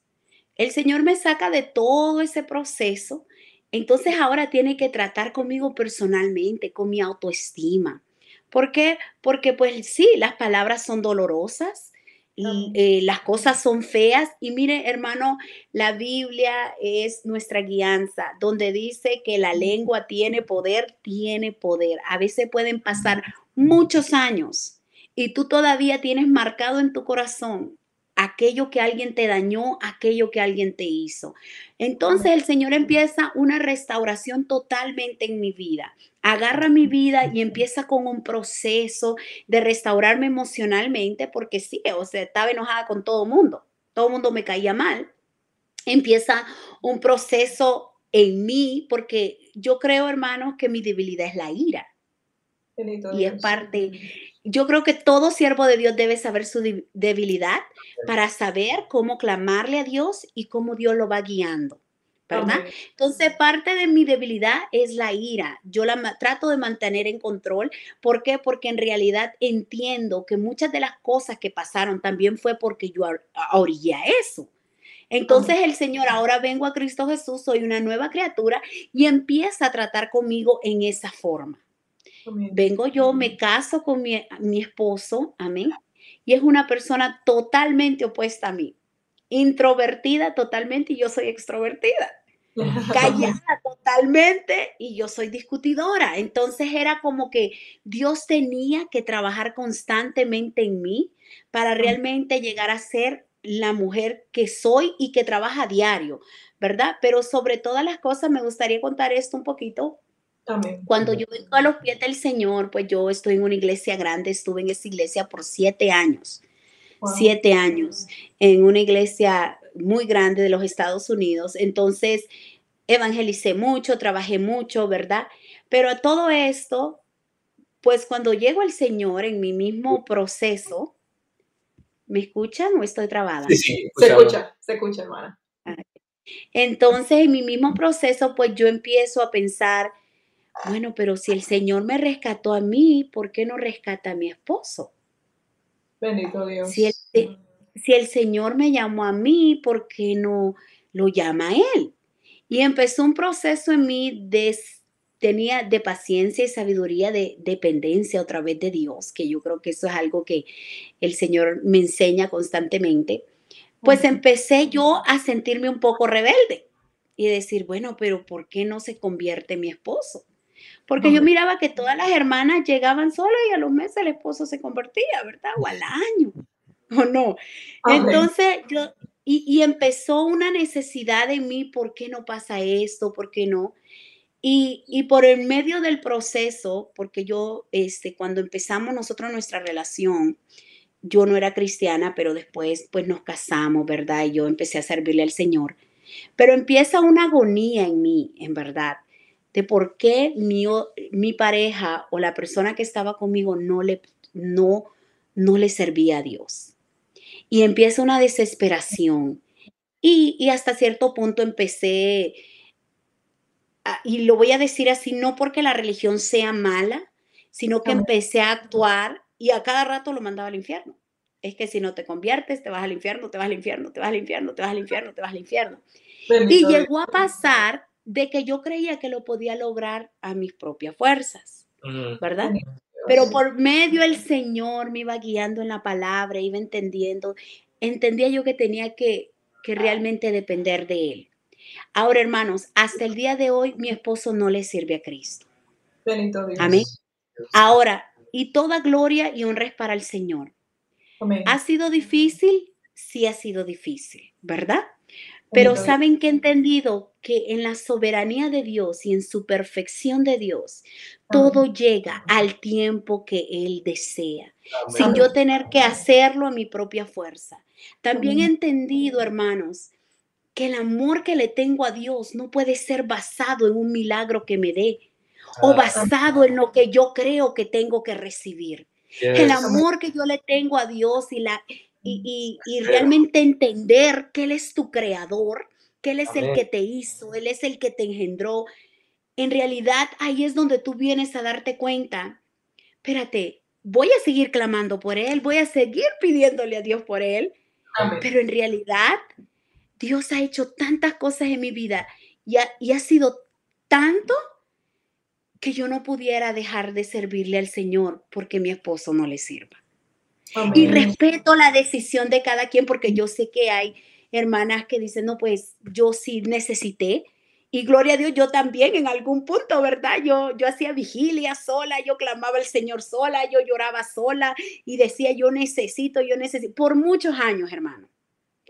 El Señor me saca de todo ese proceso, entonces ahora tiene que tratar conmigo personalmente, con mi autoestima. ¿Por qué? Porque pues sí, las palabras son dolorosas, y, las cosas son feas. Y mire, hermano, la Biblia es nuestra guianza, donde dice que la lengua tiene poder, tiene poder. A veces pueden pasar muchos años y tú todavía tienes marcado en tu corazón aquello que alguien te dañó, aquello que alguien te hizo. Entonces el Señor empieza una restauración totalmente en mi vida. Agarra mi vida y empieza con un proceso de restaurarme emocionalmente, porque sí, o sea, estaba enojada con todo el mundo me caía mal. Empieza un proceso en mí, porque yo creo, hermanos, que mi debilidad es la ira. Y es parte, yo creo que todo siervo de Dios debe saber su debilidad para saber cómo clamarle a Dios y cómo Dios lo va guiando, ¿verdad? Amén. Entonces, parte de mi debilidad es la ira. Yo la trato de mantener en control. ¿Por qué? Porque en realidad entiendo que muchas de las cosas que pasaron también fue porque yo orillé a eso. Entonces el Señor, ahora vengo a Cristo Jesús, soy una nueva criatura y empieza a tratar conmigo en esa forma. Vengo yo, me caso con mi esposo, amén, y es una persona totalmente opuesta a mí, introvertida totalmente y yo soy extrovertida, callada totalmente y yo soy discutidora. Entonces era como que Dios tenía que trabajar constantemente en mí para realmente llegar a ser la mujer que soy y que trabaja a diario, ¿verdad? Pero sobre todas las cosas me gustaría contar esto un poquito. Cuando yo vengo a los pies del Señor, pues yo estoy en una iglesia grande, estuve en esa iglesia por 7 años, wow. 7 años, en una iglesia muy grande de los Estados Unidos. Entonces, evangelicé mucho, trabajé mucho, ¿verdad? Pero a todo esto, pues cuando llego al Señor en mi mismo proceso, ¿me escuchan o estoy trabada? Sí, sí, se escucha, hermana. Entonces, en mi mismo proceso, pues yo empiezo a pensar, bueno, pero si el Señor me rescató a mí, ¿por qué no rescata a mi esposo? Bendito Dios. Si el Señor me llamó a mí, ¿por qué no lo llama a él? Y empezó un proceso en mí de tenía de paciencia y sabiduría de dependencia otra vez de Dios, que yo creo que eso es algo que el Señor me enseña constantemente. Pues empecé yo a sentirme un poco rebelde y decir, bueno, pero ¿por qué no se convierte mi esposo? Porque yo miraba que todas las hermanas llegaban solas y a los meses el esposo se convertía, ¿verdad? O al año, ¿o no? Entonces yo... Y empezó una necesidad en mí, ¿por qué no pasa esto? ¿Por qué no? Y por el medio del proceso, porque yo, cuando empezamos nosotros nuestra relación, yo no era cristiana, pero después pues nos casamos, ¿verdad? Y yo empecé a servirle al Señor. Pero empieza una agonía en mí, en verdad, de por qué mi pareja o la persona que estaba conmigo no le servía a Dios. Y empieza una desesperación. Y hasta cierto punto empecé, y lo voy a decir así, no porque la religión sea mala, sino que empecé a actuar y a cada rato lo mandaba al infierno. Es que si no te conviertes, te vas al infierno, te vas al infierno, te vas al infierno, te vas al infierno, te vas al infierno. Y llegó a pasar de que yo creía que lo podía lograr a mis propias fuerzas, ¿verdad? Pero por medio del Señor me iba guiando en la palabra, iba entendiendo. Entendía yo que tenía que realmente depender de Él. Ahora, hermanos, hasta el día de hoy mi esposo no le sirve a Cristo. Bendito Dios. Amén. Ahora, y toda gloria y honra es para el Señor. Amén. ¿Ha sido difícil? Sí, ha sido difícil, ¿verdad? Pero ¿saben qué he entendido? Que en la soberanía de Dios y en su perfección de Dios, todo llega al tiempo que Él desea, sin yo tener que hacerlo a mi propia fuerza. También he entendido, hermanos, que el amor que le tengo a Dios no puede ser basado en un milagro que me dé o basado en lo que yo creo que tengo que recibir. El amor que yo le tengo a Dios y realmente entender que Él es tu creador, que Él es el que te hizo, Él es el que te engendró. En realidad, ahí es donde tú vienes a darte cuenta, espérate, voy a seguir clamando por Él, voy a seguir pidiéndole a Dios por Él, pero en realidad, Dios ha hecho tantas cosas en mi vida y ha sido tanto que yo no pudiera dejar de servirle al Señor porque mi esposo no le sirva. Amén. Y respeto la decisión de cada quien, porque yo sé que hay hermanas que dicen, no, pues yo sí necesité, y gloria a Dios, yo también en algún punto, ¿verdad? Yo hacía vigilia sola, yo clamaba al Señor sola, yo lloraba sola y decía, yo necesito, por muchos años, hermano.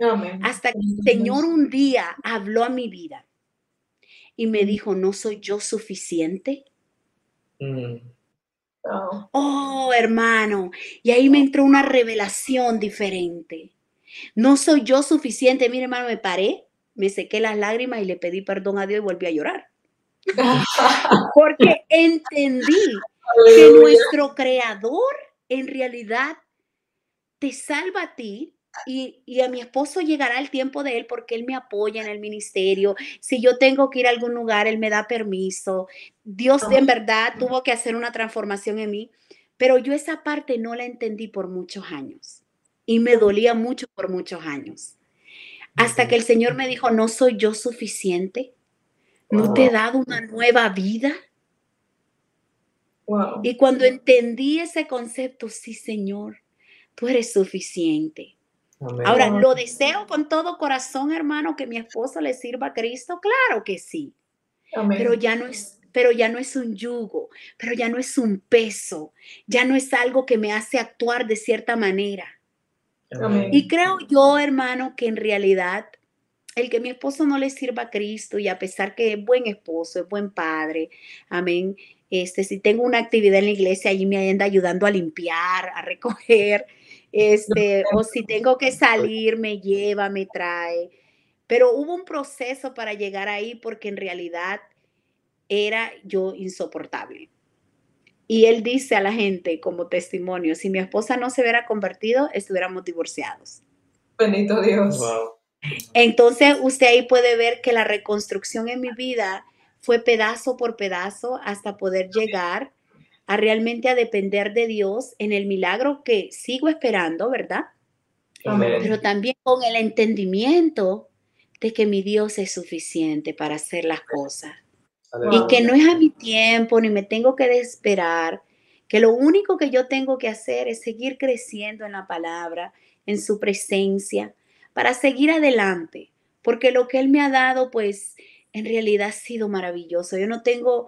Amén. Hasta que el Señor un día habló a mi vida y me dijo, ¿no soy yo suficiente? Oh, hermano, y ahí me entró una revelación diferente. No soy yo suficiente. Mira, hermano, me paré, me sequé las lágrimas y le pedí perdón a Dios y volví a llorar. Porque entendí que nuestro creador en realidad te salva a ti. Y a mi esposo llegará el tiempo de él porque él me apoya en el ministerio. Si yo tengo que ir a algún lugar, él me da permiso. Dios en verdad tuvo que hacer una transformación en mí, pero yo esa parte no la entendí por muchos años y me dolía mucho por muchos años. Hasta que el Señor me dijo, ¿no soy yo suficiente? ¿No te he dado una nueva vida? Wow. Y cuando entendí ese concepto, sí, Señor, tú eres suficiente. Ahora, ¿lo deseo con todo corazón, hermano, que mi esposo le sirva a Cristo? Claro que sí. Amén. Pero ya no es un yugo, pero ya no es un peso, ya no es algo que me hace actuar de cierta manera. Amén. Y creo yo, hermano, que en realidad el que mi esposo no le sirva a Cristo, y a pesar que es buen esposo, es buen padre, amén, si tengo una actividad en la iglesia, allí me anda ayudando a limpiar, a recoger, o si tengo que salir, me lleva, me trae. Pero hubo un proceso para llegar ahí porque en realidad era yo insoportable. Y él dice a la gente como testimonio, si mi esposa no se hubiera convertido, estuviéramos divorciados. Bendito Dios. Wow. Entonces usted ahí puede ver que la reconstrucción en mi vida fue pedazo por pedazo hasta poder llegar a realmente a depender de Dios en el milagro que sigo esperando, ¿verdad? Amén. Pero también con el entendimiento de que mi Dios es suficiente para hacer las cosas. y que no es a mi tiempo, ni me tengo que desesperar, que lo único que yo tengo que hacer es seguir creciendo en la palabra, en su presencia, para seguir adelante, porque lo que Él me ha dado, pues, en realidad ha sido maravilloso. Yo no tengo,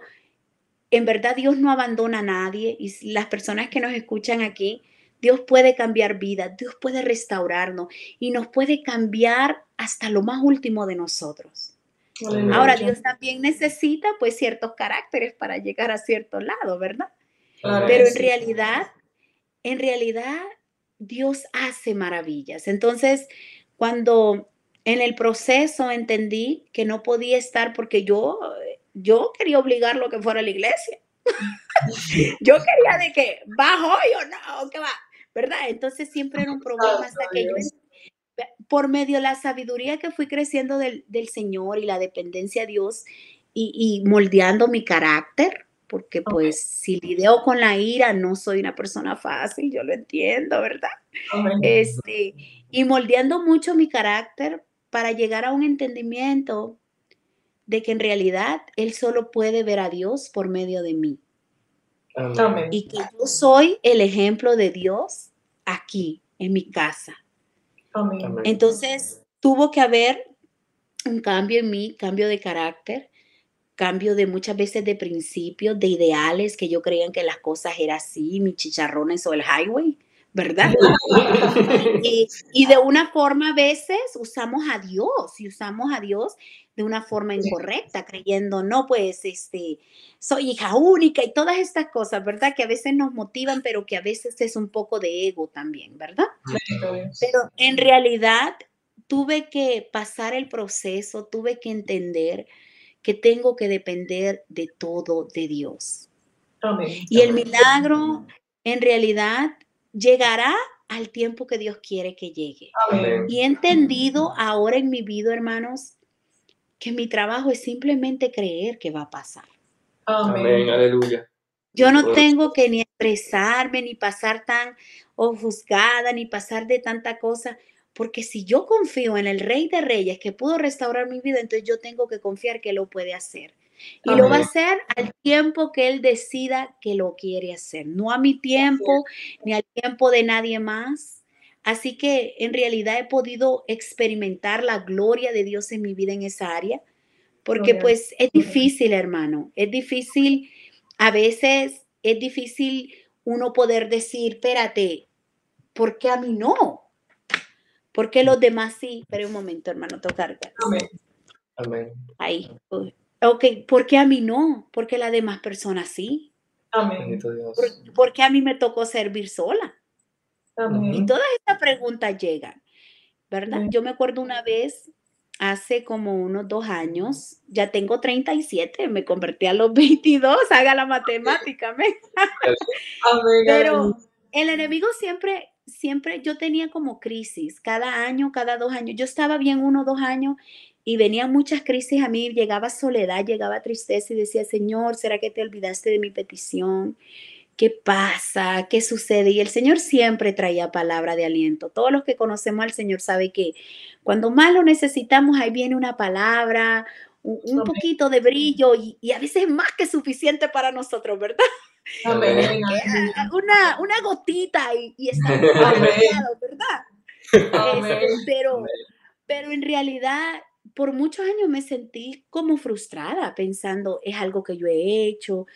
en verdad Dios no abandona a nadie, y las personas que nos escuchan aquí, Dios puede cambiar vida, Dios puede restaurarnos y nos puede cambiar hasta lo más último de nosotros. Aleluya. Ahora, Dios también necesita pues ciertos caracteres para llegar a cierto lado, ¿verdad? Claro. Pero en realidad Dios hace maravillas. Entonces, cuando en el proceso entendí que no podía estar porque yo quería obligarlo a que fuera a la iglesia. Yo quería de que bajo yo no, que va, ¿verdad? Entonces siempre era un problema hasta que yo, por medio de la sabiduría que fui creciendo del Señor y la dependencia a Dios y moldeando mi carácter, porque pues si lidio con la ira no soy una persona fácil, yo lo entiendo, ¿verdad? Y moldeando mucho mi carácter para llegar a un entendimiento de que en realidad Él solo puede ver a Dios por medio de mí. Amén. Y que yo soy el ejemplo de Dios aquí, en mi casa. Amén. Entonces, tuvo que haber un cambio en mí, cambio de carácter, cambio de muchas veces de principios, de ideales, que yo creía que las cosas eran así, mis chicharrones o el highway, ¿verdad? y de una forma a veces usamos a Dios de una forma incorrecta, creyendo, no, pues, soy hija única y todas estas cosas, ¿verdad? Que a veces nos motivan, pero que a veces es un poco de ego también, ¿verdad? Pero en realidad tuve que pasar el proceso, tuve que entender que tengo que depender de todo de Dios. Amén. Y el milagro en realidad llegará al tiempo que Dios quiere que llegue. Amén. Y he entendido ahora en mi vida, hermanos, que mi trabajo es simplemente creer que va a pasar. Amén. Amén. Aleluya. Yo no tengo que ni estresarme, ni pasar tan ofuscada, ni pasar de tanta cosa, porque si yo confío en el Rey de Reyes que pudo restaurar mi vida, entonces yo tengo que confiar que lo puede hacer. Y amén. Lo va a hacer al tiempo que Él decida que lo quiere hacer, no a mi tiempo, ni al tiempo de nadie más. Así que en realidad he podido experimentar la gloria de Dios en mi vida en esa área, porque pues es difícil, hermano, es difícil, a veces es difícil uno poder decir, espérate, ¿por qué a mí no? ¿Por qué los demás sí? Pero un momento, hermano, tocar. Amén. Amén. Ahí, ok, ¿por qué a mí no? ¿Por qué las demás personas sí? Amén. ¿Por qué a mí me tocó servir sola? Amén. Y todas estas preguntas llegan, ¿verdad? Amén. Yo me acuerdo una vez, hace como unos 2 años, ya tengo 37, me convertí a los 22, haga la matemática, amén. Amén. Pero el enemigo siempre yo tenía como crisis, cada año, cada 2 años, yo estaba bien 1 o 2 años, y venían muchas crisis a mí, llegaba soledad, llegaba tristeza y decía, Señor, ¿será que te olvidaste de mi petición? ¿Qué pasa? ¿Qué sucede? Y el Señor siempre traía palabra de aliento. Todos los que conocemos al Señor saben que cuando más lo necesitamos, ahí viene una palabra, un poquito de brillo y a veces es más que suficiente para nosotros, ¿verdad? Amén. Una gotita y está aliado, ¿verdad? Amén. Pero en realidad, por muchos años me sentí como frustrada, pensando, es algo que yo he hecho,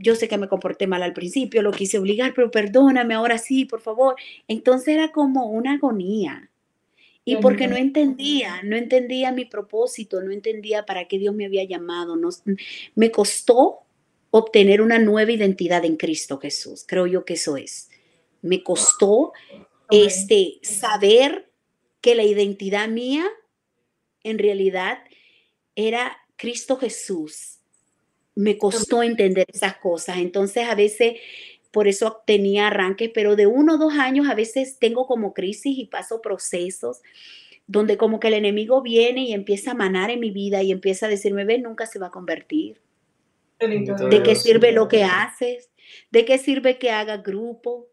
yo sé que me comporté mal al principio, lo quise obligar, pero perdóname, ahora sí, por favor. Entonces era como una agonía. Y porque no entendía mi propósito, no entendía para qué Dios me había llamado. Me costó obtener una nueva identidad en Cristo Jesús. Creo yo que eso es. Me costó saber que la identidad mía en realidad era Cristo Jesús. Me costó entender esas cosas, entonces a veces por eso tenía arranques, pero de 1 o 2 años a veces tengo como crisis y paso procesos donde como que el enemigo viene y empieza a manar en mi vida y empieza a decirme, ve, nunca se va a convertir. ¿De qué sirve lo que haces? ¿De qué sirve que haga grupo?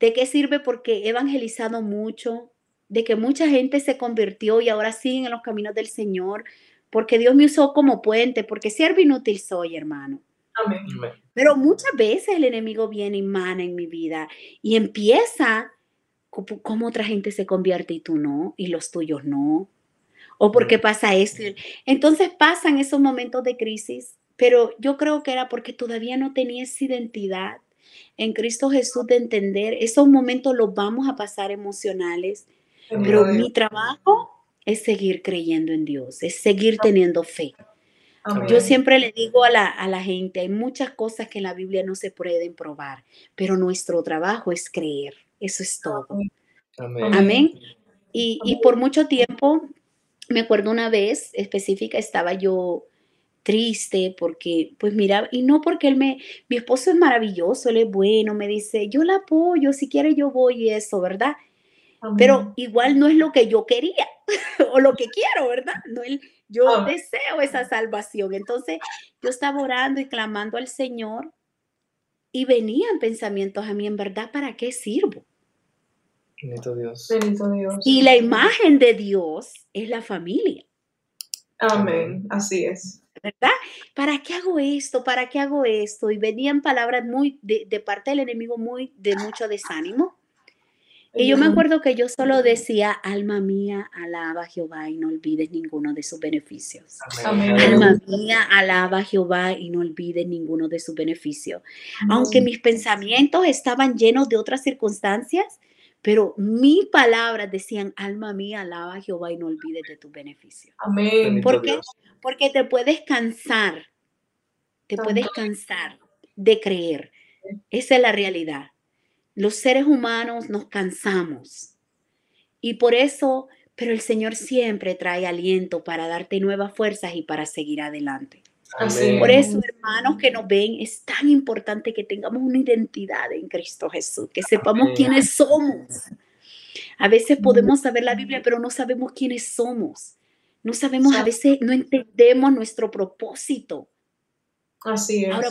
¿De qué sirve porque he evangelizado mucho? ¿De que mucha gente se convirtió y ahora siguen en los caminos del Señor? porque Dios me usó como puente, porque siervo inútil soy, hermano. Amén. Pero muchas veces el enemigo viene y mana en mi vida y empieza como otra gente se convierte y tú no, y los tuyos no. O porque pasa esto. Entonces pasan esos momentos de crisis, pero yo creo que era porque todavía no tenía esa identidad en Cristo Jesús de entender, esos momentos los vamos a pasar emocionales, pero mi trabajo es seguir creyendo en Dios, es seguir teniendo fe. Amén. Yo siempre le digo a la gente, hay muchas cosas que en la Biblia no se pueden probar, pero nuestro trabajo es creer, eso es todo. Amén. Amén. Y por mucho tiempo, me acuerdo una vez específica, estaba yo triste porque, pues mira, y no porque mi esposo es maravilloso, él es bueno, me dice, yo la apoyo, si quiere yo voy y eso, ¿verdad? Amén. Pero igual no es lo que yo quería o lo que quiero, ¿verdad? No es, yo Amén. Deseo esa salvación. Entonces yo estaba orando y clamando al Señor y venían pensamientos a mí, en verdad, ¿para qué sirvo? Bendito Dios. Bendito Dios. Y la imagen de Dios es la familia. Amén, así es. ¿Verdad? ¿Para qué hago esto? ¿Para qué hago esto? Y venían palabras muy de parte del enemigo, muy de mucho desánimo. Y yo me acuerdo que yo solo decía, alma mía, alaba a Jehová y no olvides ninguno de sus beneficios. Amén. Alma mía, alaba a Jehová y no olvides ninguno de sus beneficios. Aunque mis pensamientos estaban llenos de otras circunstancias, pero mis palabras decían, alma mía, alaba a Jehová y no olvides de tus beneficios. Amén. ¿Por qué? Porque te puedes cansar de creer. Esa es la realidad. Los seres humanos nos cansamos. Y por eso, pero el Señor siempre trae aliento para darte nuevas fuerzas y para seguir adelante. Amén. Por eso, hermanos que nos ven, es tan importante que tengamos una identidad en Cristo Jesús, que sepamos Amén. Quiénes somos. A veces podemos saber la Biblia, pero no sabemos quiénes somos. No sabemos, a veces no entendemos nuestro propósito. Así es. Ahora,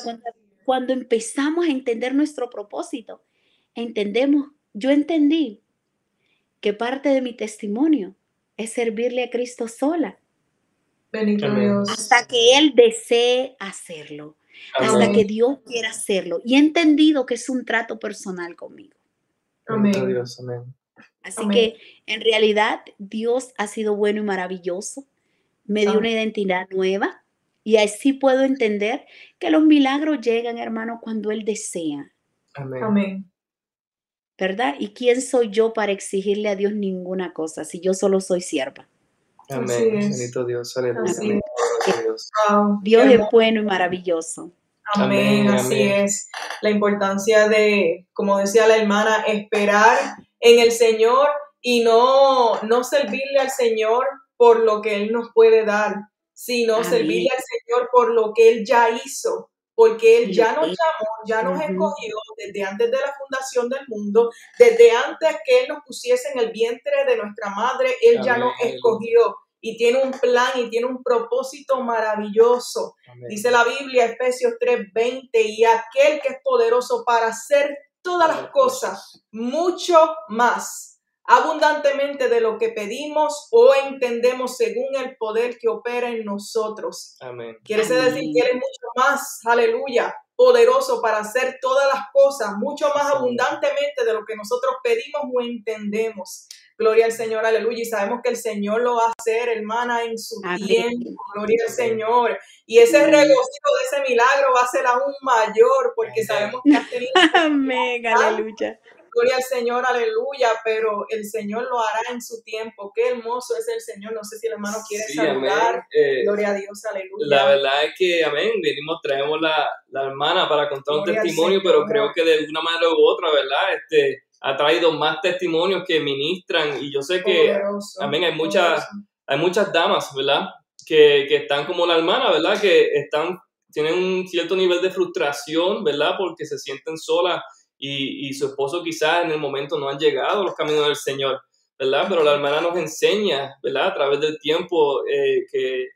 cuando empezamos a entender nuestro propósito, entendemos, yo entendí que parte de mi testimonio es servirle a Cristo sola. Dios. Hasta que Él desee hacerlo, Amén. Hasta que Dios quiera hacerlo. Y he entendido que es un trato personal conmigo. Amén. Así Amén. Que en realidad Dios ha sido bueno y maravilloso. Me dio una identidad nueva y así puedo entender que los milagros llegan, hermano, cuando Él desea. Amén. Amén. ¿Verdad? ¿Y quién soy yo para exigirle a Dios ninguna cosa si yo solo soy sierva? Amén. Bendito Dios. Aleluya. Amén. Dios es bueno y maravilloso. Amén. Así es. La importancia de, como decía la hermana, esperar en el Señor y no servirle al Señor por lo que Él nos puede dar, sino Amén. Servirle al Señor por lo que Él ya hizo, porque Él ya nos llamó, ya nos escogió desde antes de la fundación del mundo, desde antes que Él nos pusiese en el vientre de nuestra madre, Él Amén. Ya nos escogió y tiene un plan y tiene un propósito maravilloso. Amén. Dice la Biblia, Efesios 3:20, y aquel que es poderoso para hacer todas las cosas, mucho más, abundantemente de lo que pedimos o entendemos según el poder que opera en nosotros. Amén. Quiere decir que Él es mucho más, aleluya, poderoso para hacer todas las cosas, mucho más abundantemente de lo que nosotros pedimos o entendemos. Gloria al Señor, aleluya, y sabemos que el Señor lo va a hacer, hermana, en su tiempo, gloria al Señor, y ese regocijo de ese milagro va a ser aún mayor, porque sabemos que ha tenido... Amén, aleluya. Gloria al Señor, aleluya, pero el Señor lo hará en su tiempo. Qué hermoso es el Señor. No sé si el hermano quiere saludar. Gloria a Dios, aleluya. La verdad es que, amén, venimos, traemos la hermana para contar un testimonio, pero creo que de una manera u otra, ¿verdad? Ha traído más testimonios que ministran, y yo sé que, amén, hay muchas damas, ¿verdad? Que están como la hermana, ¿verdad? Que tienen un cierto nivel de frustración, ¿verdad? Porque se sienten solas. Y su esposo quizás en el momento no han llegado a los caminos del Señor, ¿verdad? Pero la hermana nos enseña, ¿verdad? A través del tiempo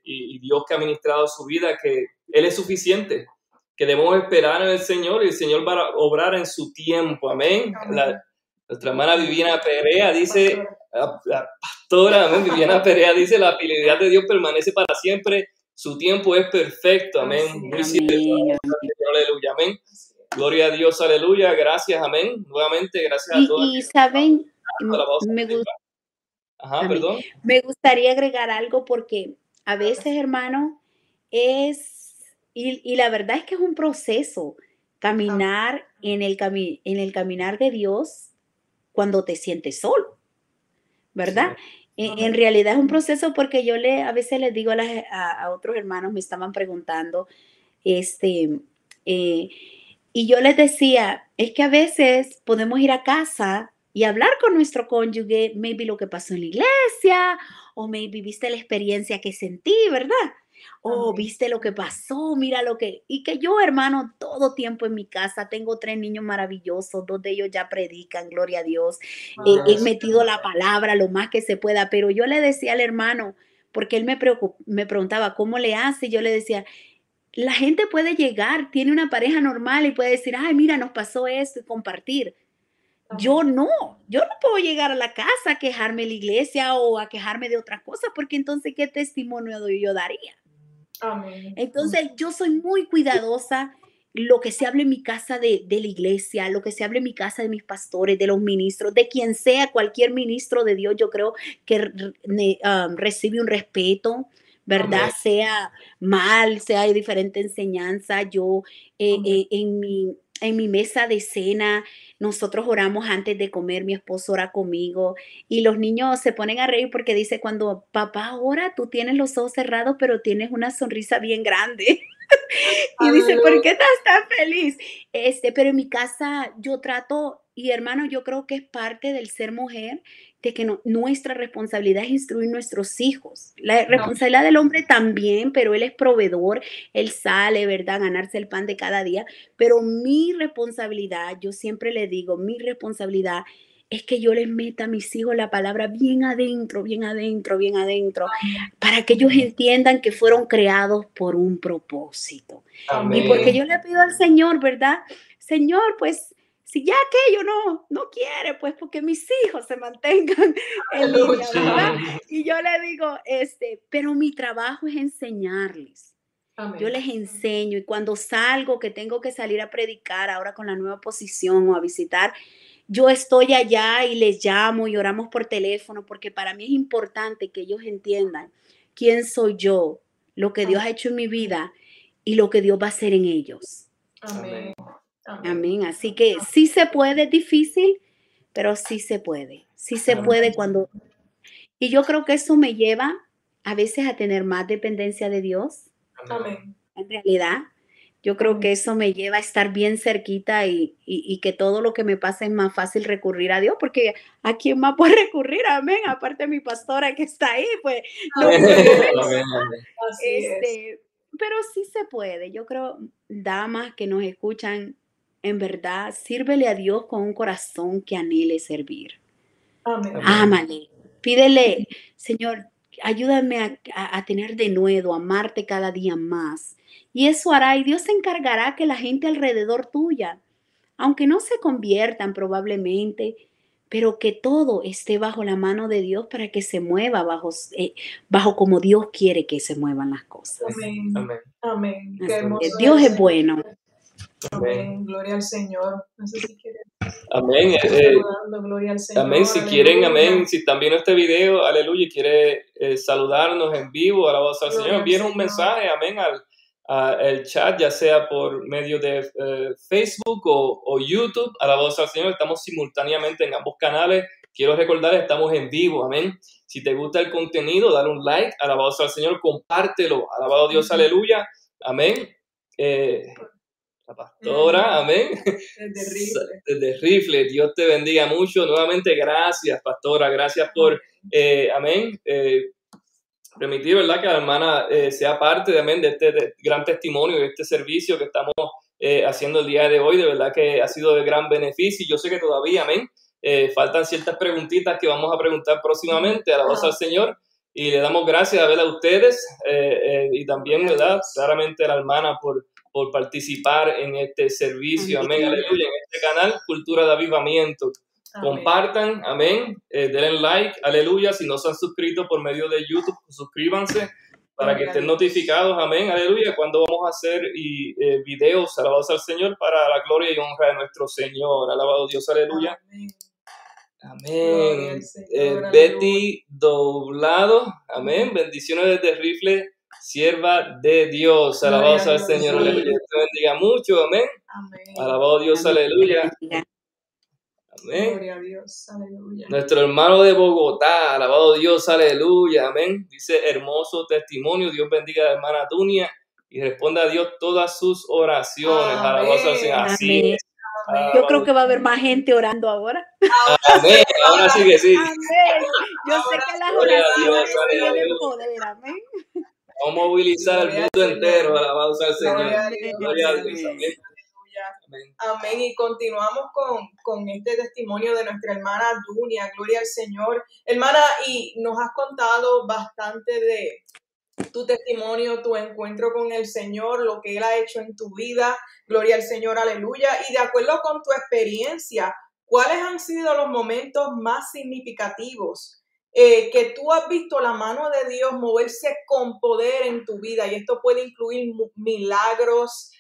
y Dios que ha ministrado su vida, que Él es suficiente, que debemos esperar en el Señor y el Señor va a obrar en su tiempo, amén. Nuestra hermana Viviana Perea dice, la pastora, amén, Viviana Perea dice, la fidelidad de Dios permanece para siempre, su tiempo es perfecto, amén. Muy cierto, aleluya, amén. Gloria a Dios, aleluya, gracias, amén. Nuevamente, gracias a todos. Y saben, me gustaría agregar algo porque a veces, hermano, es, y la verdad es que es un proceso, caminar en el caminar de Dios cuando te sientes solo, ¿verdad? Sí. En realidad es un proceso porque yo a veces les digo a otros hermanos, me estaban preguntando, y yo les decía, es que a veces podemos ir a casa y hablar con nuestro cónyuge, maybe lo que pasó en la iglesia, o maybe viste la experiencia que sentí, ¿verdad? Oh, viste lo que pasó, mira lo que... Y que yo, hermano, todo tiempo en mi casa, tengo 3 niños maravillosos, 2 de ellos ya predican, gloria a Dios. He metido la palabra lo más que se pueda, pero yo le decía al hermano, porque él me preguntaba, ¿cómo le hace? Yo le decía, la gente puede llegar, tiene una pareja normal y puede decir, ay, mira, nos pasó esto y compartir. Yo no puedo llegar a la casa a quejarme de la iglesia o a quejarme de otras cosas, porque entonces, ¿qué testimonio yo daría? Amén. Entonces, yo soy muy cuidadosa lo que se habla en mi casa de la iglesia, lo que se habla en mi casa de mis pastores, de los ministros, de quien sea, cualquier ministro de Dios, yo creo que recibe un respeto, ¿verdad? Amén. Sea mal, sea de diferente enseñanza, yo en mi mesa de cena, nosotros oramos antes de comer, mi esposo ora conmigo y los niños se ponen a reír porque dice cuando papá ora, tú tienes los ojos cerrados, pero tienes una sonrisa bien grande. Y ay, dice, ¿por qué estás tan feliz? Pero en mi casa yo trato, y hermano, yo creo que es parte del ser mujer, de que nuestra responsabilidad es instruir nuestros hijos. La responsabilidad del hombre también, pero él es proveedor, él sale, ¿verdad? Ganarse el pan de cada día. Pero mi responsabilidad, yo siempre le digo, mi responsabilidad es que yo les meta a mis hijos la palabra bien adentro, bien adentro, bien adentro, para que ellos entiendan que fueron creados por un propósito. Amén. Y porque yo le pido al Señor, ¿verdad? Señor, pues, si ya aquello no quiere, pues porque mis hijos se mantengan en línea, ¿verdad? Y yo le digo, pero mi trabajo es enseñarles. Amén. Yo les enseño y cuando salgo, que tengo que salir a predicar ahora con la nueva posición o a visitar, yo estoy allá y les llamo y oramos por teléfono porque para mí es importante que ellos entiendan quién soy yo, lo que Dios ha hecho en mi vida y lo que Dios va a hacer en ellos. Amén. Amén. Así que sí se puede, es difícil, pero sí se puede. Sí se puede cuando... Y yo creo que eso me lleva a veces a tener más dependencia de Dios. Amén. En realidad, yo creo que eso me lleva a estar bien cerquita y que todo lo que me pasa es más fácil recurrir a Dios, porque ¿a quién más puedo recurrir? Amén. Aparte mi pastora que está ahí, pues... Amén. No, amén. Pero sí se puede. Yo creo, damas que nos escuchan, en verdad, sírvele a Dios con un corazón que anhele servir. Amén. Ámale. Pídele, Señor, ayúdame a tener denuedo, amarte cada día más. Y eso hará, y Dios se encargará que la gente alrededor tuya, aunque no se conviertan probablemente, pero que todo esté bajo la mano de Dios para que se mueva bajo como Dios quiere que se muevan las cosas. Amén. Amén. Amén. Qué hermoso. Dios es bueno. Amén. Amén, gloria al Señor. No sé si quieren. Amén. Gloria al Señor. Amén. Si quieren, amén. Si están viendo este video, aleluya, quiere saludarnos en vivo, alabado sea el Señor. Envíen un mensaje, amén, al chat, ya sea por medio de Facebook o YouTube, alabado sea el Señor. Estamos simultáneamente en ambos canales. Quiero recordar, estamos en vivo, amén. Si te gusta el contenido, dale un like, alabado sea el Señor, compártelo, alabado Dios, aleluya, amén. La pastora, amén. Desde Rifle, Dios te bendiga mucho. Nuevamente, gracias, pastora. Gracias por, amén, permitir, ¿verdad?, que la hermana sea parte, amén, de este gran testimonio, de este servicio que estamos haciendo el día de hoy. De verdad que ha sido de gran beneficio. Yo sé que todavía, amén, faltan ciertas preguntitas que vamos a preguntar próximamente. Alabado al Señor. Y le damos gracias, ¿verdad?, a ustedes y también, ¿verdad?, claramente a la hermana por participar en este servicio, amén, aleluya, en este canal Cultura de Avivamiento. Compartan, amén, denle like, aleluya. Si no se han suscrito por medio de YouTube, suscríbanse para que estén notificados, amén, aleluya, cuando vamos a hacer videos, alabados al Señor, para la gloria y honra de nuestro Señor, alabado Dios, aleluya. Amén. Amén. Betty Doblado, amén, bendiciones desde Rifle, sierva de Dios, alabados al Señor, aleluya, te bendiga mucho, amén, alabado Dios, aleluya. Amén. Gloria a Dios, aleluya. Nuestro hermano de Bogotá, alabado Dios, aleluya, amén. Dice, hermoso testimonio, Dios bendiga a la hermana Dunia y responda a Dios todas sus oraciones. Alabado al Señor. Así es. Yo creo que va a haber más gente orando ahora. Amén, ahora sí que sí. Amén. Yo sé que las oraciones tienen poder, amén. Vamos a movilizar el mundo entero, alabado al Señor. Gloria a Dios, amén. Amén. Amén. Y continuamos con este testimonio de nuestra hermana Dunia. Gloria al Señor. Hermana, y nos has contado bastante de tu testimonio, tu encuentro con el Señor, lo que Él ha hecho en tu vida. Gloria al Señor, aleluya. Y de acuerdo con tu experiencia, ¿cuáles han sido los momentos más significativos que tú has visto la mano de Dios moverse con poder en tu vida? Y esto puede incluir milagros,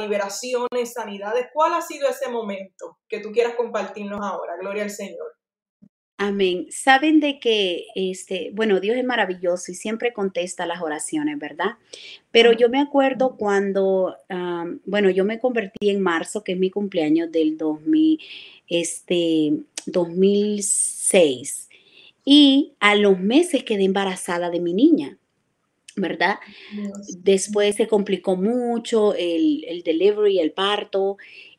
liberaciones, sanidades. ¿Cuál ha sido ese momento que tú quieras compartirnos ahora? Gloria al Señor. Amén. Saben de que, bueno, Dios es maravilloso y siempre contesta las oraciones, ¿verdad? Pero yo me acuerdo cuando, bueno, yo me convertí en marzo, que es mi cumpleaños del 2006. Y a los meses quedé embarazada de mi niña, ¿verdad? Dios. Después se complicó mucho el delivery, el parto.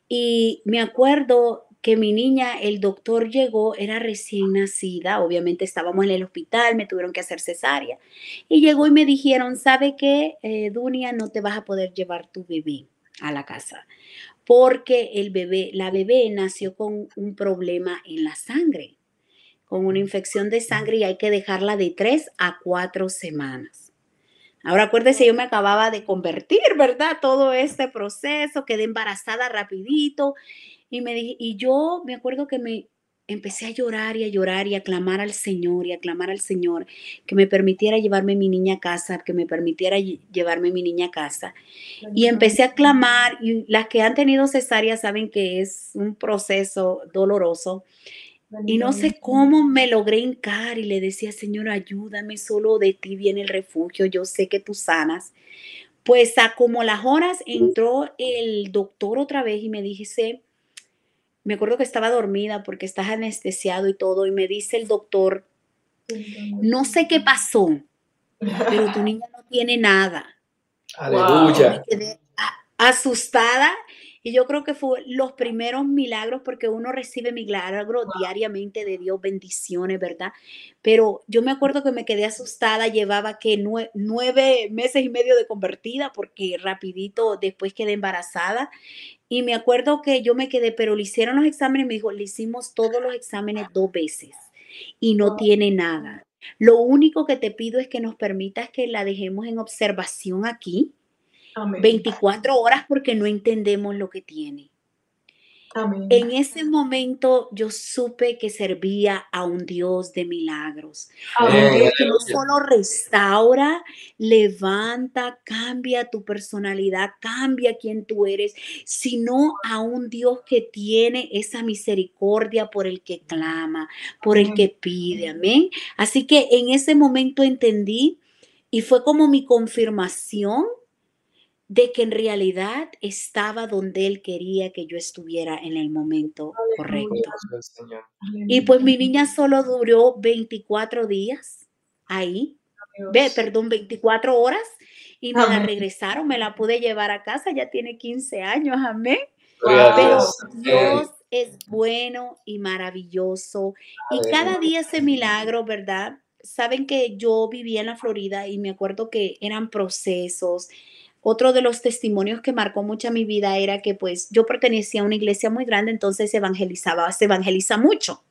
Y me acuerdo que mi niña, el doctor llegó, era recién nacida. Obviamente estábamos en el hospital, me tuvieron que hacer cesárea. Y llegó y me dijeron, ¿sabe qué, Dunia? No te vas a poder llevar tu bebé a la casa. Porque la bebé nació con un problema en la sangre, con una infección de sangre, y hay que dejarla de 3 a 4 semanas. Ahora acuérdense, yo me acababa de convertir, ¿verdad? Todo este proceso, quedé embarazada rapidito y yo me acuerdo que me empecé a llorar y a llorar y a clamar al Señor que me permitiera llevarme mi niña a casa, Y empecé a clamar, y las que han tenido cesárea saben que es un proceso doloroso. Y no sé cómo me logré hincar y le decía, Señor, ayúdame, solo de ti viene el refugio, yo sé que tú sanas. Pues a como las horas entró el doctor otra vez y me dice, me acuerdo que estaba dormida porque estás anestesiado y todo, y me dice el doctor, no sé qué pasó, pero tu niña no tiene nada. Aleluya. Wow. Me quedé asustada. Y yo creo que fue los primeros milagros, porque uno recibe milagros diariamente de Dios, bendiciones, ¿verdad? Pero yo me acuerdo que me quedé asustada, llevaba que 9 meses y medio de convertida, porque rapidito después quedé embarazada. Y me acuerdo que yo me quedé, pero le hicieron los exámenes, me dijo, le hicimos todos los exámenes 2 veces y no tiene nada. Lo único que te pido es que nos permitas que la dejemos en observación aquí, amén, 24 horas porque no entendemos lo que tiene. Amén. En ese momento yo supe que servía a un Dios de milagros. Amén. Un Dios que no solo restaura, levanta, cambia tu personalidad, cambia quién tú eres, sino a un Dios que tiene esa misericordia por el que clama, por el que pide. Amén. Así que en ese momento entendí y fue como mi confirmación de que en realidad estaba donde Él quería que yo estuviera en el momento correcto. Y pues mi niña solo duró 24 días ahí, perdón, 24 horas, y me la regresaron, me la pude llevar a casa, ya tiene 15 años, amén. Pero Dios es bueno y maravilloso, y cada día ese milagro, ¿verdad? Saben que yo vivía en la Florida y me acuerdo que eran procesos. Otro de los testimonios que marcó mucho mi vida era que pues yo pertenecía a una iglesia muy grande, entonces se evangeliza mucho,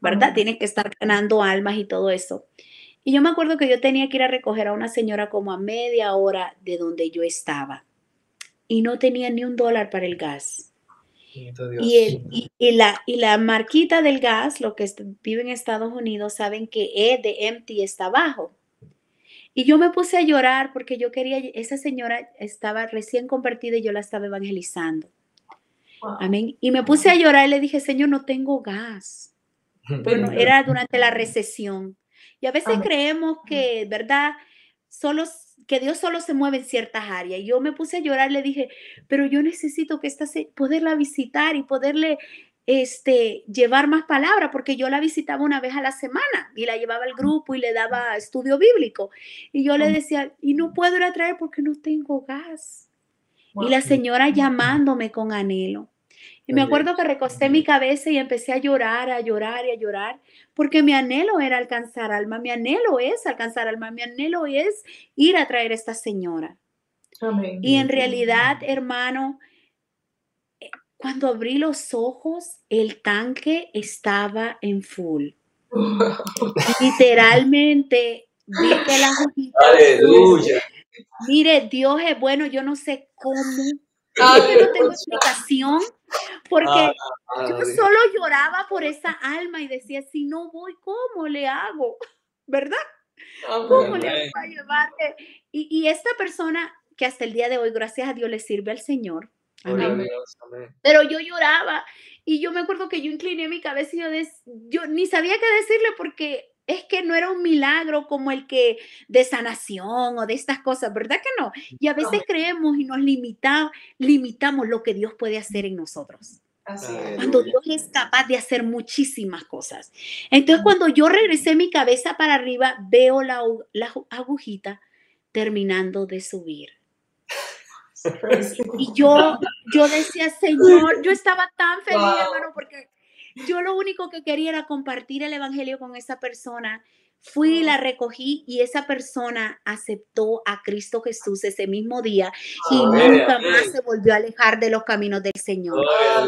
¿verdad? Uh-huh. Tienes que estar ganando almas y todo eso. Y yo me acuerdo que yo tenía que ir a recoger a una señora como a media hora de donde yo estaba y no tenía ni $1 para el gas. Bendito Dios. Y la marquita del gas, los que viven en Estados Unidos saben que E de empty está abajo. Y yo me puse a llorar porque yo quería, esa señora estaba recién convertida y yo la estaba evangelizando. Wow. Amén. Y me puse a llorar y le dije, Señor, no tengo gas. Bueno, era durante la recesión. Y a veces creemos que, ¿verdad? Que Dios solo se mueve en ciertas áreas. Y yo me puse a llorar, le dije, pero yo necesito que poderla visitar y poderle llevar más palabras, porque yo la visitaba una vez a la semana y la llevaba al grupo y le daba estudio bíblico. Y yo le decía, y no puedo ir a traer porque no tengo gas. Wow. Y la señora llamándome con anhelo. Y me acuerdo que recosté mi cabeza y empecé a llorar, a llorar y a llorar, porque mi anhelo era alcanzar alma, mi anhelo es alcanzar alma, mi anhelo es ir a traer a esta señora. Amén. Y en realidad, hermano, cuando abrí los ojos, el tanque estaba en full. Literalmente, vi que la juguita. Aleluya. Mire, Dios es bueno, yo no sé cómo. Yo no tengo explicación porque yo solo lloraba por esa alma y decía, si no voy, ¿cómo le hago? ¿Verdad? ¿Cómo le hago para llevarte? Y esta persona que hasta el día de hoy, gracias a Dios, le sirve al Señor. Amén. Pero yo lloraba y yo me acuerdo que yo incliné mi cabeza y yo ni sabía qué decirle porque es que no era un milagro como el que de sanación o de estas cosas, ¿verdad que no? Y a veces creemos y nos limitamos lo que Dios puede hacer en nosotros. Así es. Cuando Dios es capaz de hacer muchísimas cosas. Entonces, cuando yo regresé mi cabeza para arriba, veo la agujita terminando de subir. Y yo decía, Señor, yo estaba tan feliz, hermano, porque yo lo único que quería era compartir el evangelio con esa persona. Fui, la recogí y esa persona aceptó a Cristo Jesús ese mismo día y nunca más se volvió a alejar de los caminos del Señor.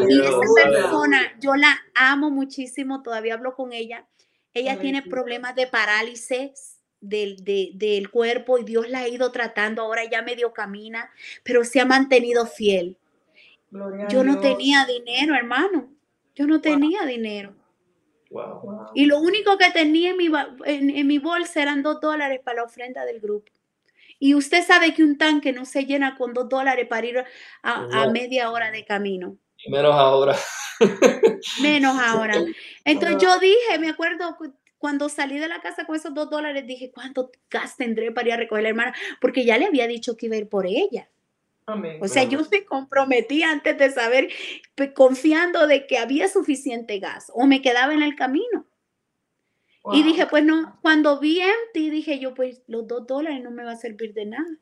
Y esa persona, yo la amo muchísimo, todavía hablo con ella. Ella tiene problemas de parálisis del cuerpo y Dios la ha ido tratando. Ahora ya medio camina, pero se ha mantenido fiel. Yo no tenía dinero, hermano. Yo no tenía dinero. Wow. Y lo único que tenía en mi bolsa eran $2 para la ofrenda del grupo. Y usted sabe que un tanque no se llena con $2 para ir a media hora de camino. Y menos ahora. Menos ahora. Entonces yo dije, me acuerdo, cuando salí de la casa con esos $2, dije, ¿cuánto gas tendré para ir a recoger a la hermana? Porque ya le había dicho que iba a ir por ella. Amén. O sea, yo me comprometí antes de saber, confiando de que había suficiente gas o me quedaba en el camino. Wow. Y dije, pues no, cuando vi empty, dije yo, pues los $2 no me va a servir de nada.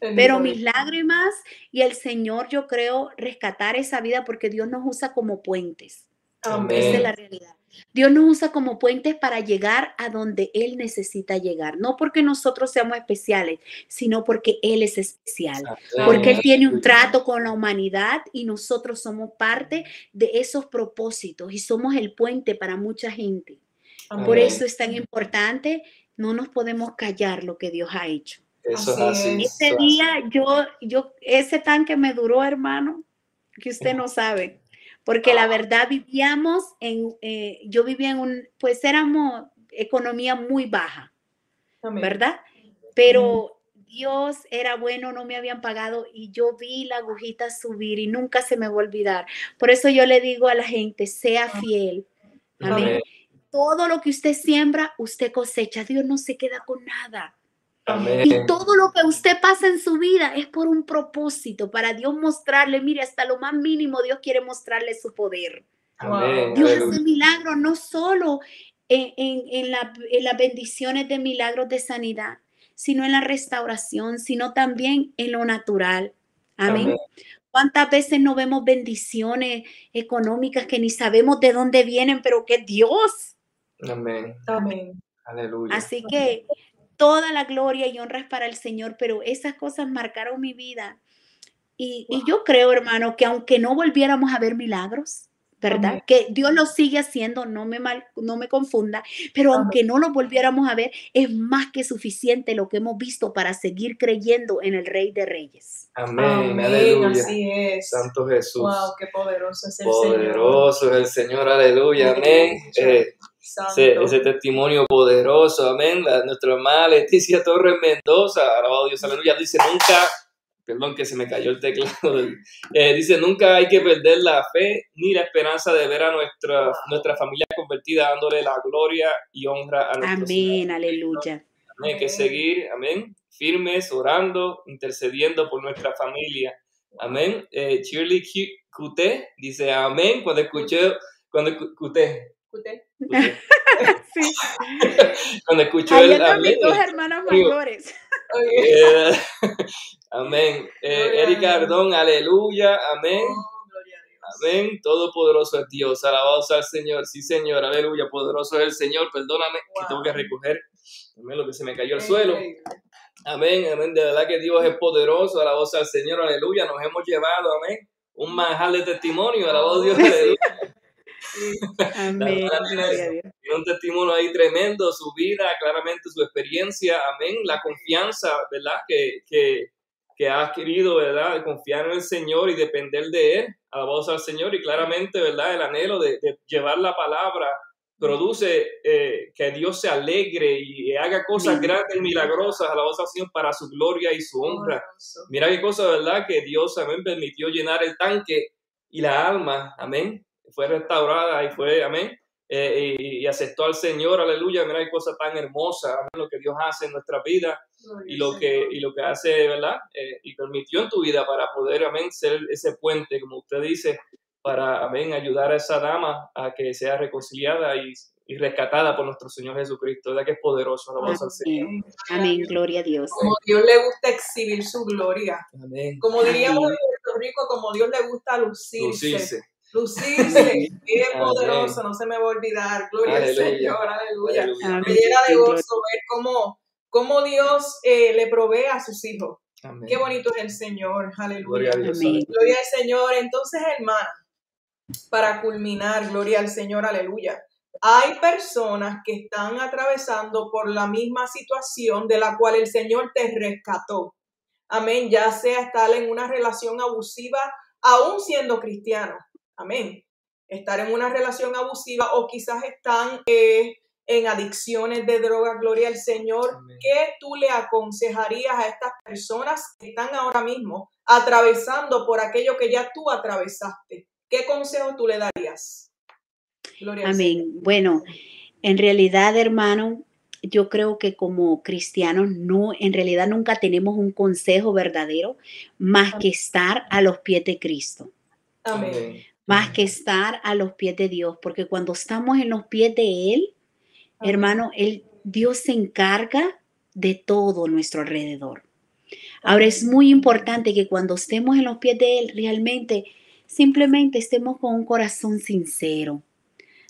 Pero mis lágrimas y el Señor, yo creo, rescatar esa vida porque Dios nos usa como puentes. Amén. Esa es la realidad. Dios nos usa como puentes para llegar a donde Él necesita llegar. No porque nosotros seamos especiales, sino porque Él es especial. Porque Él tiene un trato con la humanidad y nosotros somos parte de esos propósitos y somos el puente para mucha gente. Por eso es tan importante, no nos podemos callar lo que Dios ha hecho. Ese día, ese tanque me duró, hermano, que usted no sabe. Porque la verdad vivíamos yo vivía en pues éramos economía muy baja, ¿verdad? Pero Dios era bueno, no me habían pagado y yo vi la agujita subir y nunca se me va a olvidar. Por eso yo le digo a la gente, sea fiel. Amén. Todo lo que usted siembra, usted cosecha. Dios no se queda con nada. Amén. Y todo lo que usted pasa en su vida es por un propósito, para Dios mostrarle, mire, hasta lo más mínimo Dios quiere mostrarle su poder. Amén. Dios hace milagros no solo en las bendiciones de milagros de sanidad, sino en la restauración, sino también en lo natural. Amén. Amén. ¿Cuántas veces no vemos bendiciones económicas que ni sabemos de dónde vienen, pero que es Dios? Amén. Amén. Aleluya. Así que toda la gloria y honra es para el Señor, pero esas cosas marcaron mi vida. Y yo creo, hermano, que aunque no volviéramos a ver milagros, ¿verdad? Amén. Que Dios lo sigue haciendo, no me confunda, pero amén, aunque no lo volviéramos a ver, es más que suficiente lo que hemos visto para seguir creyendo en el Rey de Reyes. Amén, amén, aleluya. Así es. Santo Jesús. Wow, qué poderoso es el Señor. Poderoso es el Señor, aleluya, amén. Ese testimonio poderoso, amén. Nuestra hermana Leticia Torres Mendoza, alabado Dios, aleluya, dice nunca... Perdón que se me cayó el teclado. Dice, nunca hay que perder la fe ni la esperanza de ver a nuestra familia convertida, dándole la gloria y honra a nuestro Señor. Amén, aleluya. Hay que seguir, amén, firmes, orando, intercediendo por nuestra familia. Amén. Shirley Kuthe dice, amén, cuando escuché, sí. Cuando escuchó el amén. Dos hermanos mayores. Amén. Erika Ardón, aleluya, amén. Oh, gloria a Dios. Amén. Todopoderoso es Dios, alabado sea el Señor. Sí, Señor, aleluya, poderoso es el Señor. Perdóname, que tengo que recoger, amén, lo que se me cayó al suelo. Amén, amén. De verdad que Dios es poderoso, alabado sea el Señor, aleluya. Nos hemos llevado, amén, un manjar de testimonio, alabado Dios, aleluya. Amén. Tiene un testimonio ahí tremendo, su vida, claramente su experiencia, amén, la confianza, ¿verdad? Que ha adquirido, ¿verdad? Confiar en el Señor y depender de Él, alabado sea el Señor, y claramente, ¿verdad? El anhelo de llevar la palabra produce que Dios se alegre y haga cosas grandes y milagrosas, alabado sea el Señor, para su gloria y su honra. Mira qué cosa, ¿verdad? Que Dios, amén, permitió llenar el tanque y la alma, amén, fue restaurada y fue, amén, y aceptó al Señor, aleluya. Mira, hay cosas tan hermosas, amén, lo que Dios hace en nuestra vida y lo que hace, ¿verdad? Y permitió en tu vida para poder, amén, ser ese puente, como usted dice, para, amén, ayudar a esa dama a que sea reconciliada y rescatada por nuestro Señor Jesucristo, ¿verdad? Que es poderoso, alabado al Señor. Amén, gloria a Dios. Como Dios le gusta exhibir su gloria. Amén. Como diríamos en Puerto Rico, como Dios le gusta lucirse. Lucirse, qué poderoso, no se me va a olvidar, gloria al Señor, aleluya. Me llena de gozo ver cómo Dios le provee a sus hijos. Amén. Qué bonito es el Señor, aleluya. Gloria, gloria al Señor. Entonces, hermana, para culminar, gloria al Señor, aleluya. Hay personas que están atravesando por la misma situación de la cual el Señor te rescató. Amén, ya sea estar en una relación abusiva, aún siendo cristiano. Amén. Estar en una relación abusiva o quizás están en adicciones de drogas, gloria al Señor. Amén. ¿Qué tú le aconsejarías a estas personas que están ahora mismo atravesando por aquello que ya tú atravesaste? ¿Qué consejo tú le darías? Gloria al Señor. Bueno, en realidad, hermano, yo creo que como cristianos en realidad nunca tenemos un consejo verdadero más que estar a los pies de Cristo. Amén. Más que estar a los pies de Dios, porque cuando estamos en los pies de Él, amén, hermano, Dios se encarga de todo nuestro alrededor. Ahora es muy importante que cuando estemos en los pies de Él, realmente, simplemente estemos con un corazón sincero,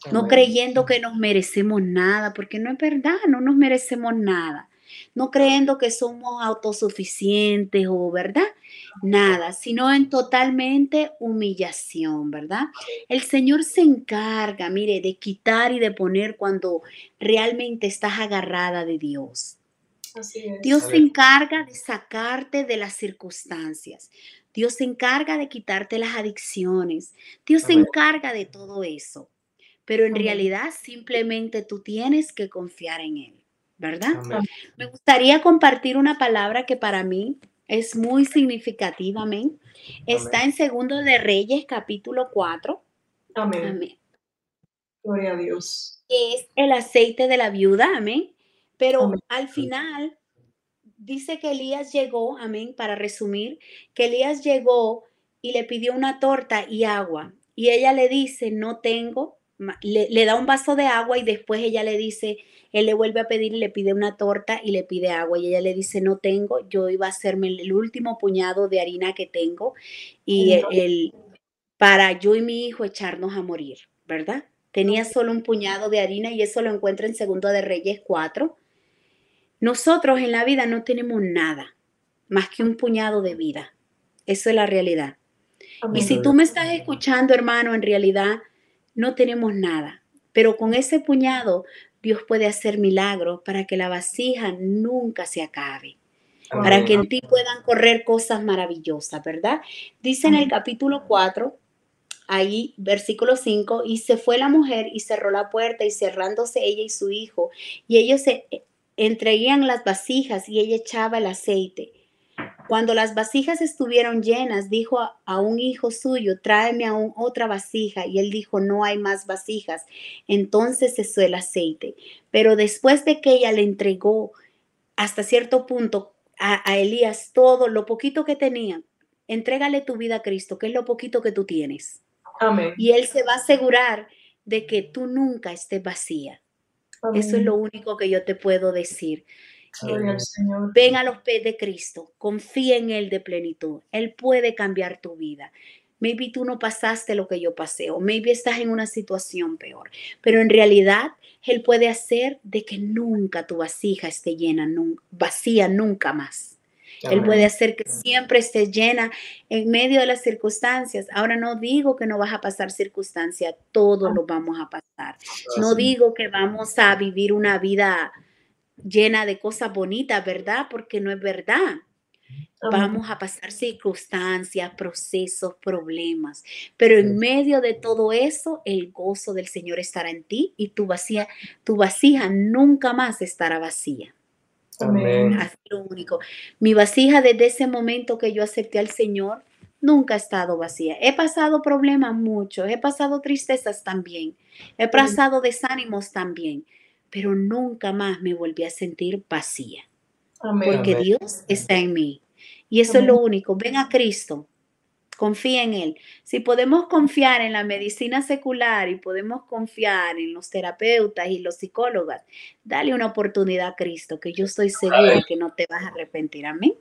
amén, no creyendo que nos merecemos nada, porque no es verdad, no nos merecemos nada. No creyendo que somos autosuficientes o, ¿verdad? Nada, sino en totalmente humillación, ¿verdad? El Señor se encarga, mire, de quitar y de poner cuando realmente estás agarrada de Dios. Así es. Dios se encarga de sacarte de las circunstancias. Dios se encarga de quitarte las adicciones. Dios se encarga de todo eso. Pero en realidad simplemente tú tienes que confiar en Él, ¿verdad? Amén. Me gustaría compartir una palabra que para mí es muy significativa, amén. Está en Segundo de Reyes, capítulo 4. Amén. Amén. Gloria a Dios. Es el aceite de la viuda, amén. Pero al final dice que Elías llegó, amén, para resumir, que Elías llegó y le pidió una torta y agua. Y ella le dice, no tengo. Le da un vaso de agua y después ella le dice... Él le vuelve a pedir y le pide una torta y le pide agua. Y ella le dice, no tengo, yo iba a hacerme el último puñado de harina que tengo y para yo y mi hijo echarnos a morir, ¿verdad? Tenía solo un puñado de harina y eso lo encuentra en Segundo de Reyes 4. Nosotros en la vida no tenemos nada más que un puñado de vida. Eso es la realidad. Amén. Y si tú me estás escuchando, hermano, en realidad no tenemos nada, pero con ese puñado Dios puede hacer milagros para que la vasija nunca se acabe, para que en ti puedan correr cosas maravillosas, ¿verdad? Dice en el capítulo 4, ahí, versículo 5, y se fue la mujer y cerró la puerta y cerrándose ella y su hijo, y ellos se entreguían las vasijas y ella echaba el aceite. Cuando las vasijas estuvieron llenas, dijo a un hijo suyo, tráeme aún otra vasija. Y él dijo, no hay más vasijas. Entonces cesó el aceite. Pero después de que ella le entregó hasta cierto punto a Elías todo lo poquito que tenía, entrégale tu vida a Cristo, que es lo poquito que tú tienes. Amén. Y él se va a asegurar de que tú nunca estés vacía. Amén. Eso es lo único que yo te puedo decir. Señor. Ven a los pies de Cristo, confía en Él de plenitud. Él puede cambiar tu vida. Maybe tú no pasaste lo que yo pasé, o maybe estás en una situación peor, pero en realidad Él puede hacer de que nunca tu vasija esté llena, vacía nunca más. Amén. Él puede hacer que siempre estés llena en medio de las circunstancias. Ahora no digo que no vas a pasar circunstancias, todos lo vamos a pasar. No digo que vamos a vivir una vida llena de cosas bonitas, ¿verdad? Porque no es verdad. Vamos a pasar circunstancias, procesos, problemas, pero en medio de todo eso, el gozo del Señor estará en ti y tu vasija nunca más estará vacía. Amén. Así lo único. Mi vasija desde ese momento que yo acepté al Señor nunca ha estado vacía. He pasado problemas muchos, he pasado tristezas también, he pasado desánimos también, pero nunca más me volví a sentir vacía. Amén. Porque amén. Dios está en mí. Y eso amén. Es lo único. Ven a Cristo. Confía en Él. Si podemos confiar en la medicina secular y podemos confiar en los terapeutas y los psicólogos, dale una oportunidad a Cristo, que yo estoy segura que no te vas a arrepentir. Amén.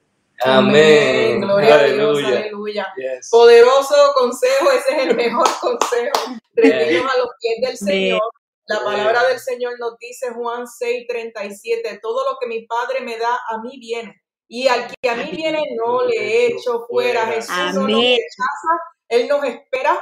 Amén. Amén. Gloria aleluya. A Dios. Aleluya. Yes. Poderoso consejo. Ese es el mejor consejo. Rendirnos a los pies del Señor. La palabra del Señor nos dice Juan 6:37, todo lo que mi Padre me da, a mí viene. Y al que a mí viene, no le echo fuera. Jesús no nos rechaza, Él nos espera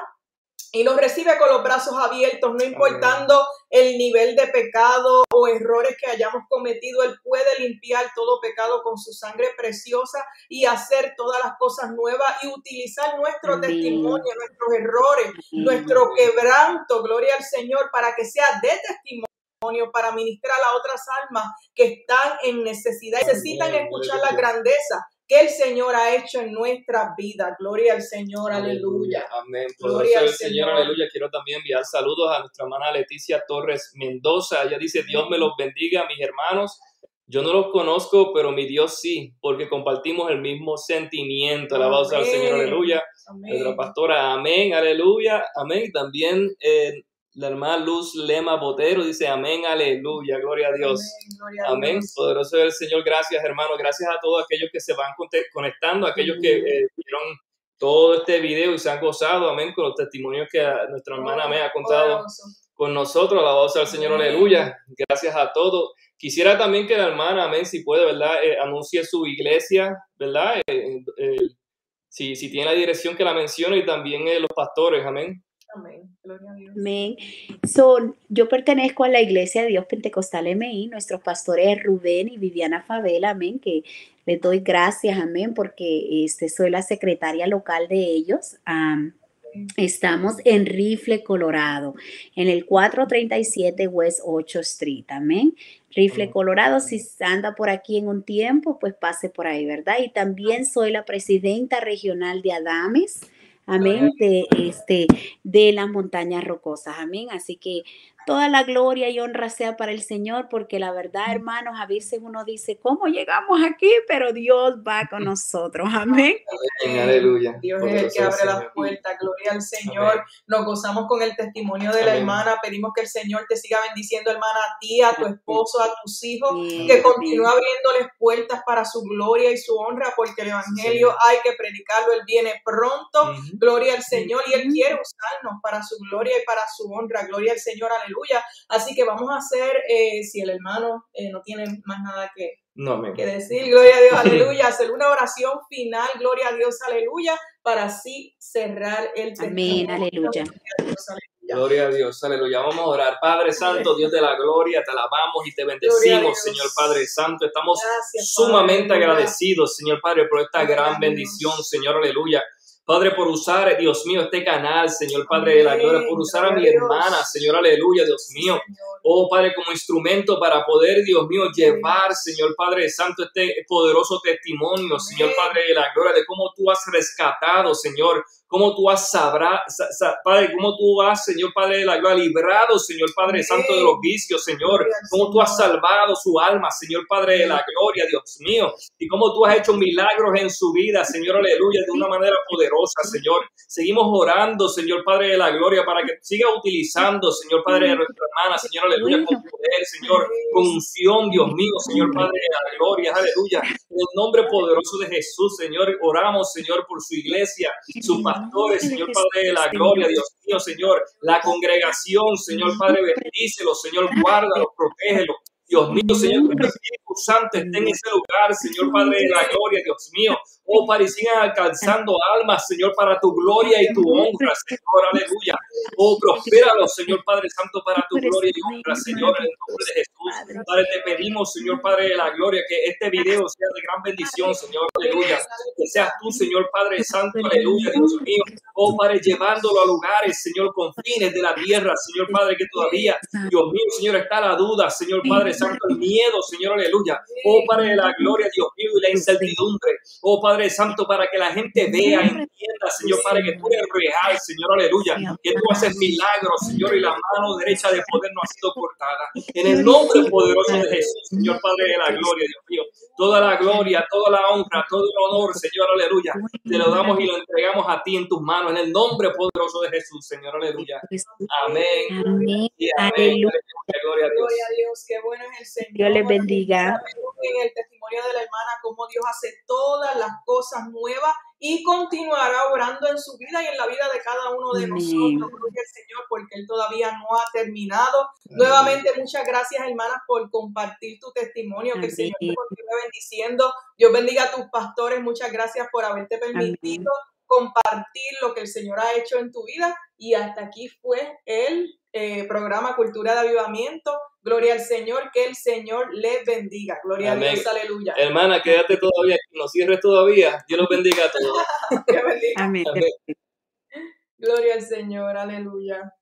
y nos recibe con los brazos abiertos, no importando el nivel de pecado o errores que hayamos cometido. Él puede limpiar todo pecado con su sangre preciosa y hacer todas las cosas nuevas y utilizar nuestro testimonio, nuestros errores, nuestro quebranto, gloria al Señor, para que sea de testimonio, para ministrar a otras almas que están en necesidad. Necesitan escuchar la grandeza que el Señor ha hecho en nuestra vida. Gloria al Señor, aleluya. Amén. Gloria al Señor, aleluya. Quiero también enviar saludos a nuestra hermana Leticia Torres Mendoza. Ella dice, Dios me los bendiga, mis hermanos. Yo no los conozco, pero mi Dios sí, porque compartimos el mismo sentimiento. Alabado sea el Señor, aleluya. Amén. Nuestra pastora, amén, aleluya, amén. También la hermana Luz Lema Botero dice amén, aleluya, gloria a Dios. Amén, gloria amén. A Dios. Poderoso es el Señor, gracias hermano, gracias a todos aquellos que se van conectando, aquellos que vieron todo este video y se han gozado, amén, con los testimonios que nuestra hermana me ha contado con nosotros, alabado sea el Señor, aleluya, gracias a todos. Quisiera también que la hermana, amén, si puede, ¿verdad? Anuncie su iglesia, ¿verdad? Si tiene la dirección que la mencione y también los pastores, amén. Amén. Gloria a Dios. Amén. Yo pertenezco a la Iglesia de Dios Pentecostal MI, nuestros pastores Rubén y Viviana Favela, amén, que les doy gracias, amén, porque soy la secretaria local de ellos. Estamos en Rifle, Colorado, en el 437 West 8 Street, amén. Rifle, Colorado, si anda por aquí en un tiempo, pues pase por ahí, ¿verdad? Y también soy la presidenta regional de Adames, amén, de las montañas rocosas, amén. Así que toda la gloria y honra sea para el Señor, porque la verdad, hermanos, a veces uno dice, ¿cómo llegamos aquí? Pero Dios va con nosotros, amén. Amén, aleluya. Dios es el que abre las puertas, gloria al Señor. Amén. Nos gozamos con el testimonio de la hermana, pedimos que el Señor te siga bendiciendo, hermana, a ti, a tu esposo, a tus hijos, que continúe abriéndoles puertas para su gloria y su honra, porque el evangelio hay que predicarlo, Él viene pronto, gloria al Señor, y Él quiere usarnos para su gloria y para su honra, gloria al Señor, aleluya. Así que vamos a hacer, si el hermano no tiene más nada que decir, gloria a Dios, aleluya, hacer una oración final, gloria a Dios, aleluya, para así cerrar el testimonio. Amén, aleluya. Gloria a Dios, aleluya. Gloria a Dios, aleluya. Vamos a orar. Padre Santo, Dios de la gloria, te alabamos y te bendecimos, Señor Padre Santo. Estamos sumamente agradecidos, Señor Padre, por esta gran bendición, Señor, aleluya. Padre, por usar, Dios mío, este canal, Señor Padre de la gloria, por usar a mi hermana, Señor, aleluya, Dios mío. Oh, Padre, como instrumento para poder, Dios mío, llevar, Señor Padre Santo, este poderoso testimonio, Señor Padre de la gloria, de cómo tú has rescatado, Señor, cómo tú has, Padre, cómo tú has, Señor Padre de la gloria, librado, Señor Padre Santo, de los vicios, Señor, cómo tú has salvado su alma, Señor Padre de la gloria, Dios mío, y cómo tú has hecho milagros en su vida, Señor, aleluya, de una manera poderosa, Señor. Seguimos orando, Señor Padre de la gloria, para que siga utilizando, Señor Padre de nuestra hermana, Señor, aleluya, con poder, Señor, con unción, Dios mío, Señor Padre de la gloria, aleluya, en el nombre poderoso de Jesús, Señor, oramos, Señor, por su iglesia, su pastores, Señor Padre de la gloria, Dios mío, Señor, la congregación, Señor Padre, bendícelo, Señor, guárdalo, protégelo, Dios mío, Señor, que el Espíritu Santo esté en ese lugar, Señor Padre de la gloria, Dios mío. Oh, Padre, sigan alcanzando almas, Señor, para tu gloria y tu honra, Señor, aleluya. Oh, prospéralo, Señor Padre Santo, para tu gloria y honra, Señor, en el nombre de Jesús. Padre, te pedimos, Señor Padre de la gloria, que este video sea de gran bendición, Señor, aleluya. Que seas tú, Señor Padre Santo, aleluya, Dios mío. Oh, Padre, llevándolo a lugares, Señor, confines de la tierra, Señor Padre, que todavía, Dios mío, Señor, está la duda, Señor Padre Santo, el miedo, Señor, aleluya. Oh, Padre de la gloria, Dios mío, y la incertidumbre. Oh, Padre Santo, para que la gente vea, entienda, Señor Padre, que tú eres real, Señor, aleluya, que tú haces milagros, Señor, y la mano derecha de poder no ha sido cortada. En el nombre poderoso de Jesús, Señor Padre de la gloria, Dios mío, toda la gloria, toda la honra, todo el honor, Señor, aleluya, te lo damos y lo entregamos a ti en tus manos, en el nombre poderoso de Jesús, Señor, aleluya. Amén. Amén. Y amén. Gloria a Dios. Gloria a Dios, qué bueno es el Señor. Dios les bendiga. En el testimonio de la hermana, cómo Dios hace todas las cosas nuevas y continuará orando en su vida y en la vida de cada uno de nosotros. Gloria al Señor, porque Él todavía no ha terminado. Nuevamente, muchas gracias, hermanas, por compartir tu testimonio. Que el Señor te continúe bendiciendo. Dios bendiga a tus pastores. Muchas gracias por haberte permitido compartir lo que el Señor ha hecho en tu vida. Y hasta aquí fue el programa Cultura de Avivamiento. Gloria al Señor, que el Señor les bendiga. Gloria a Dios, aleluya. Hermana, quédate todavía, que no cierres todavía. Dios los bendiga a todos. Amén. Amén. Gloria al Señor, aleluya.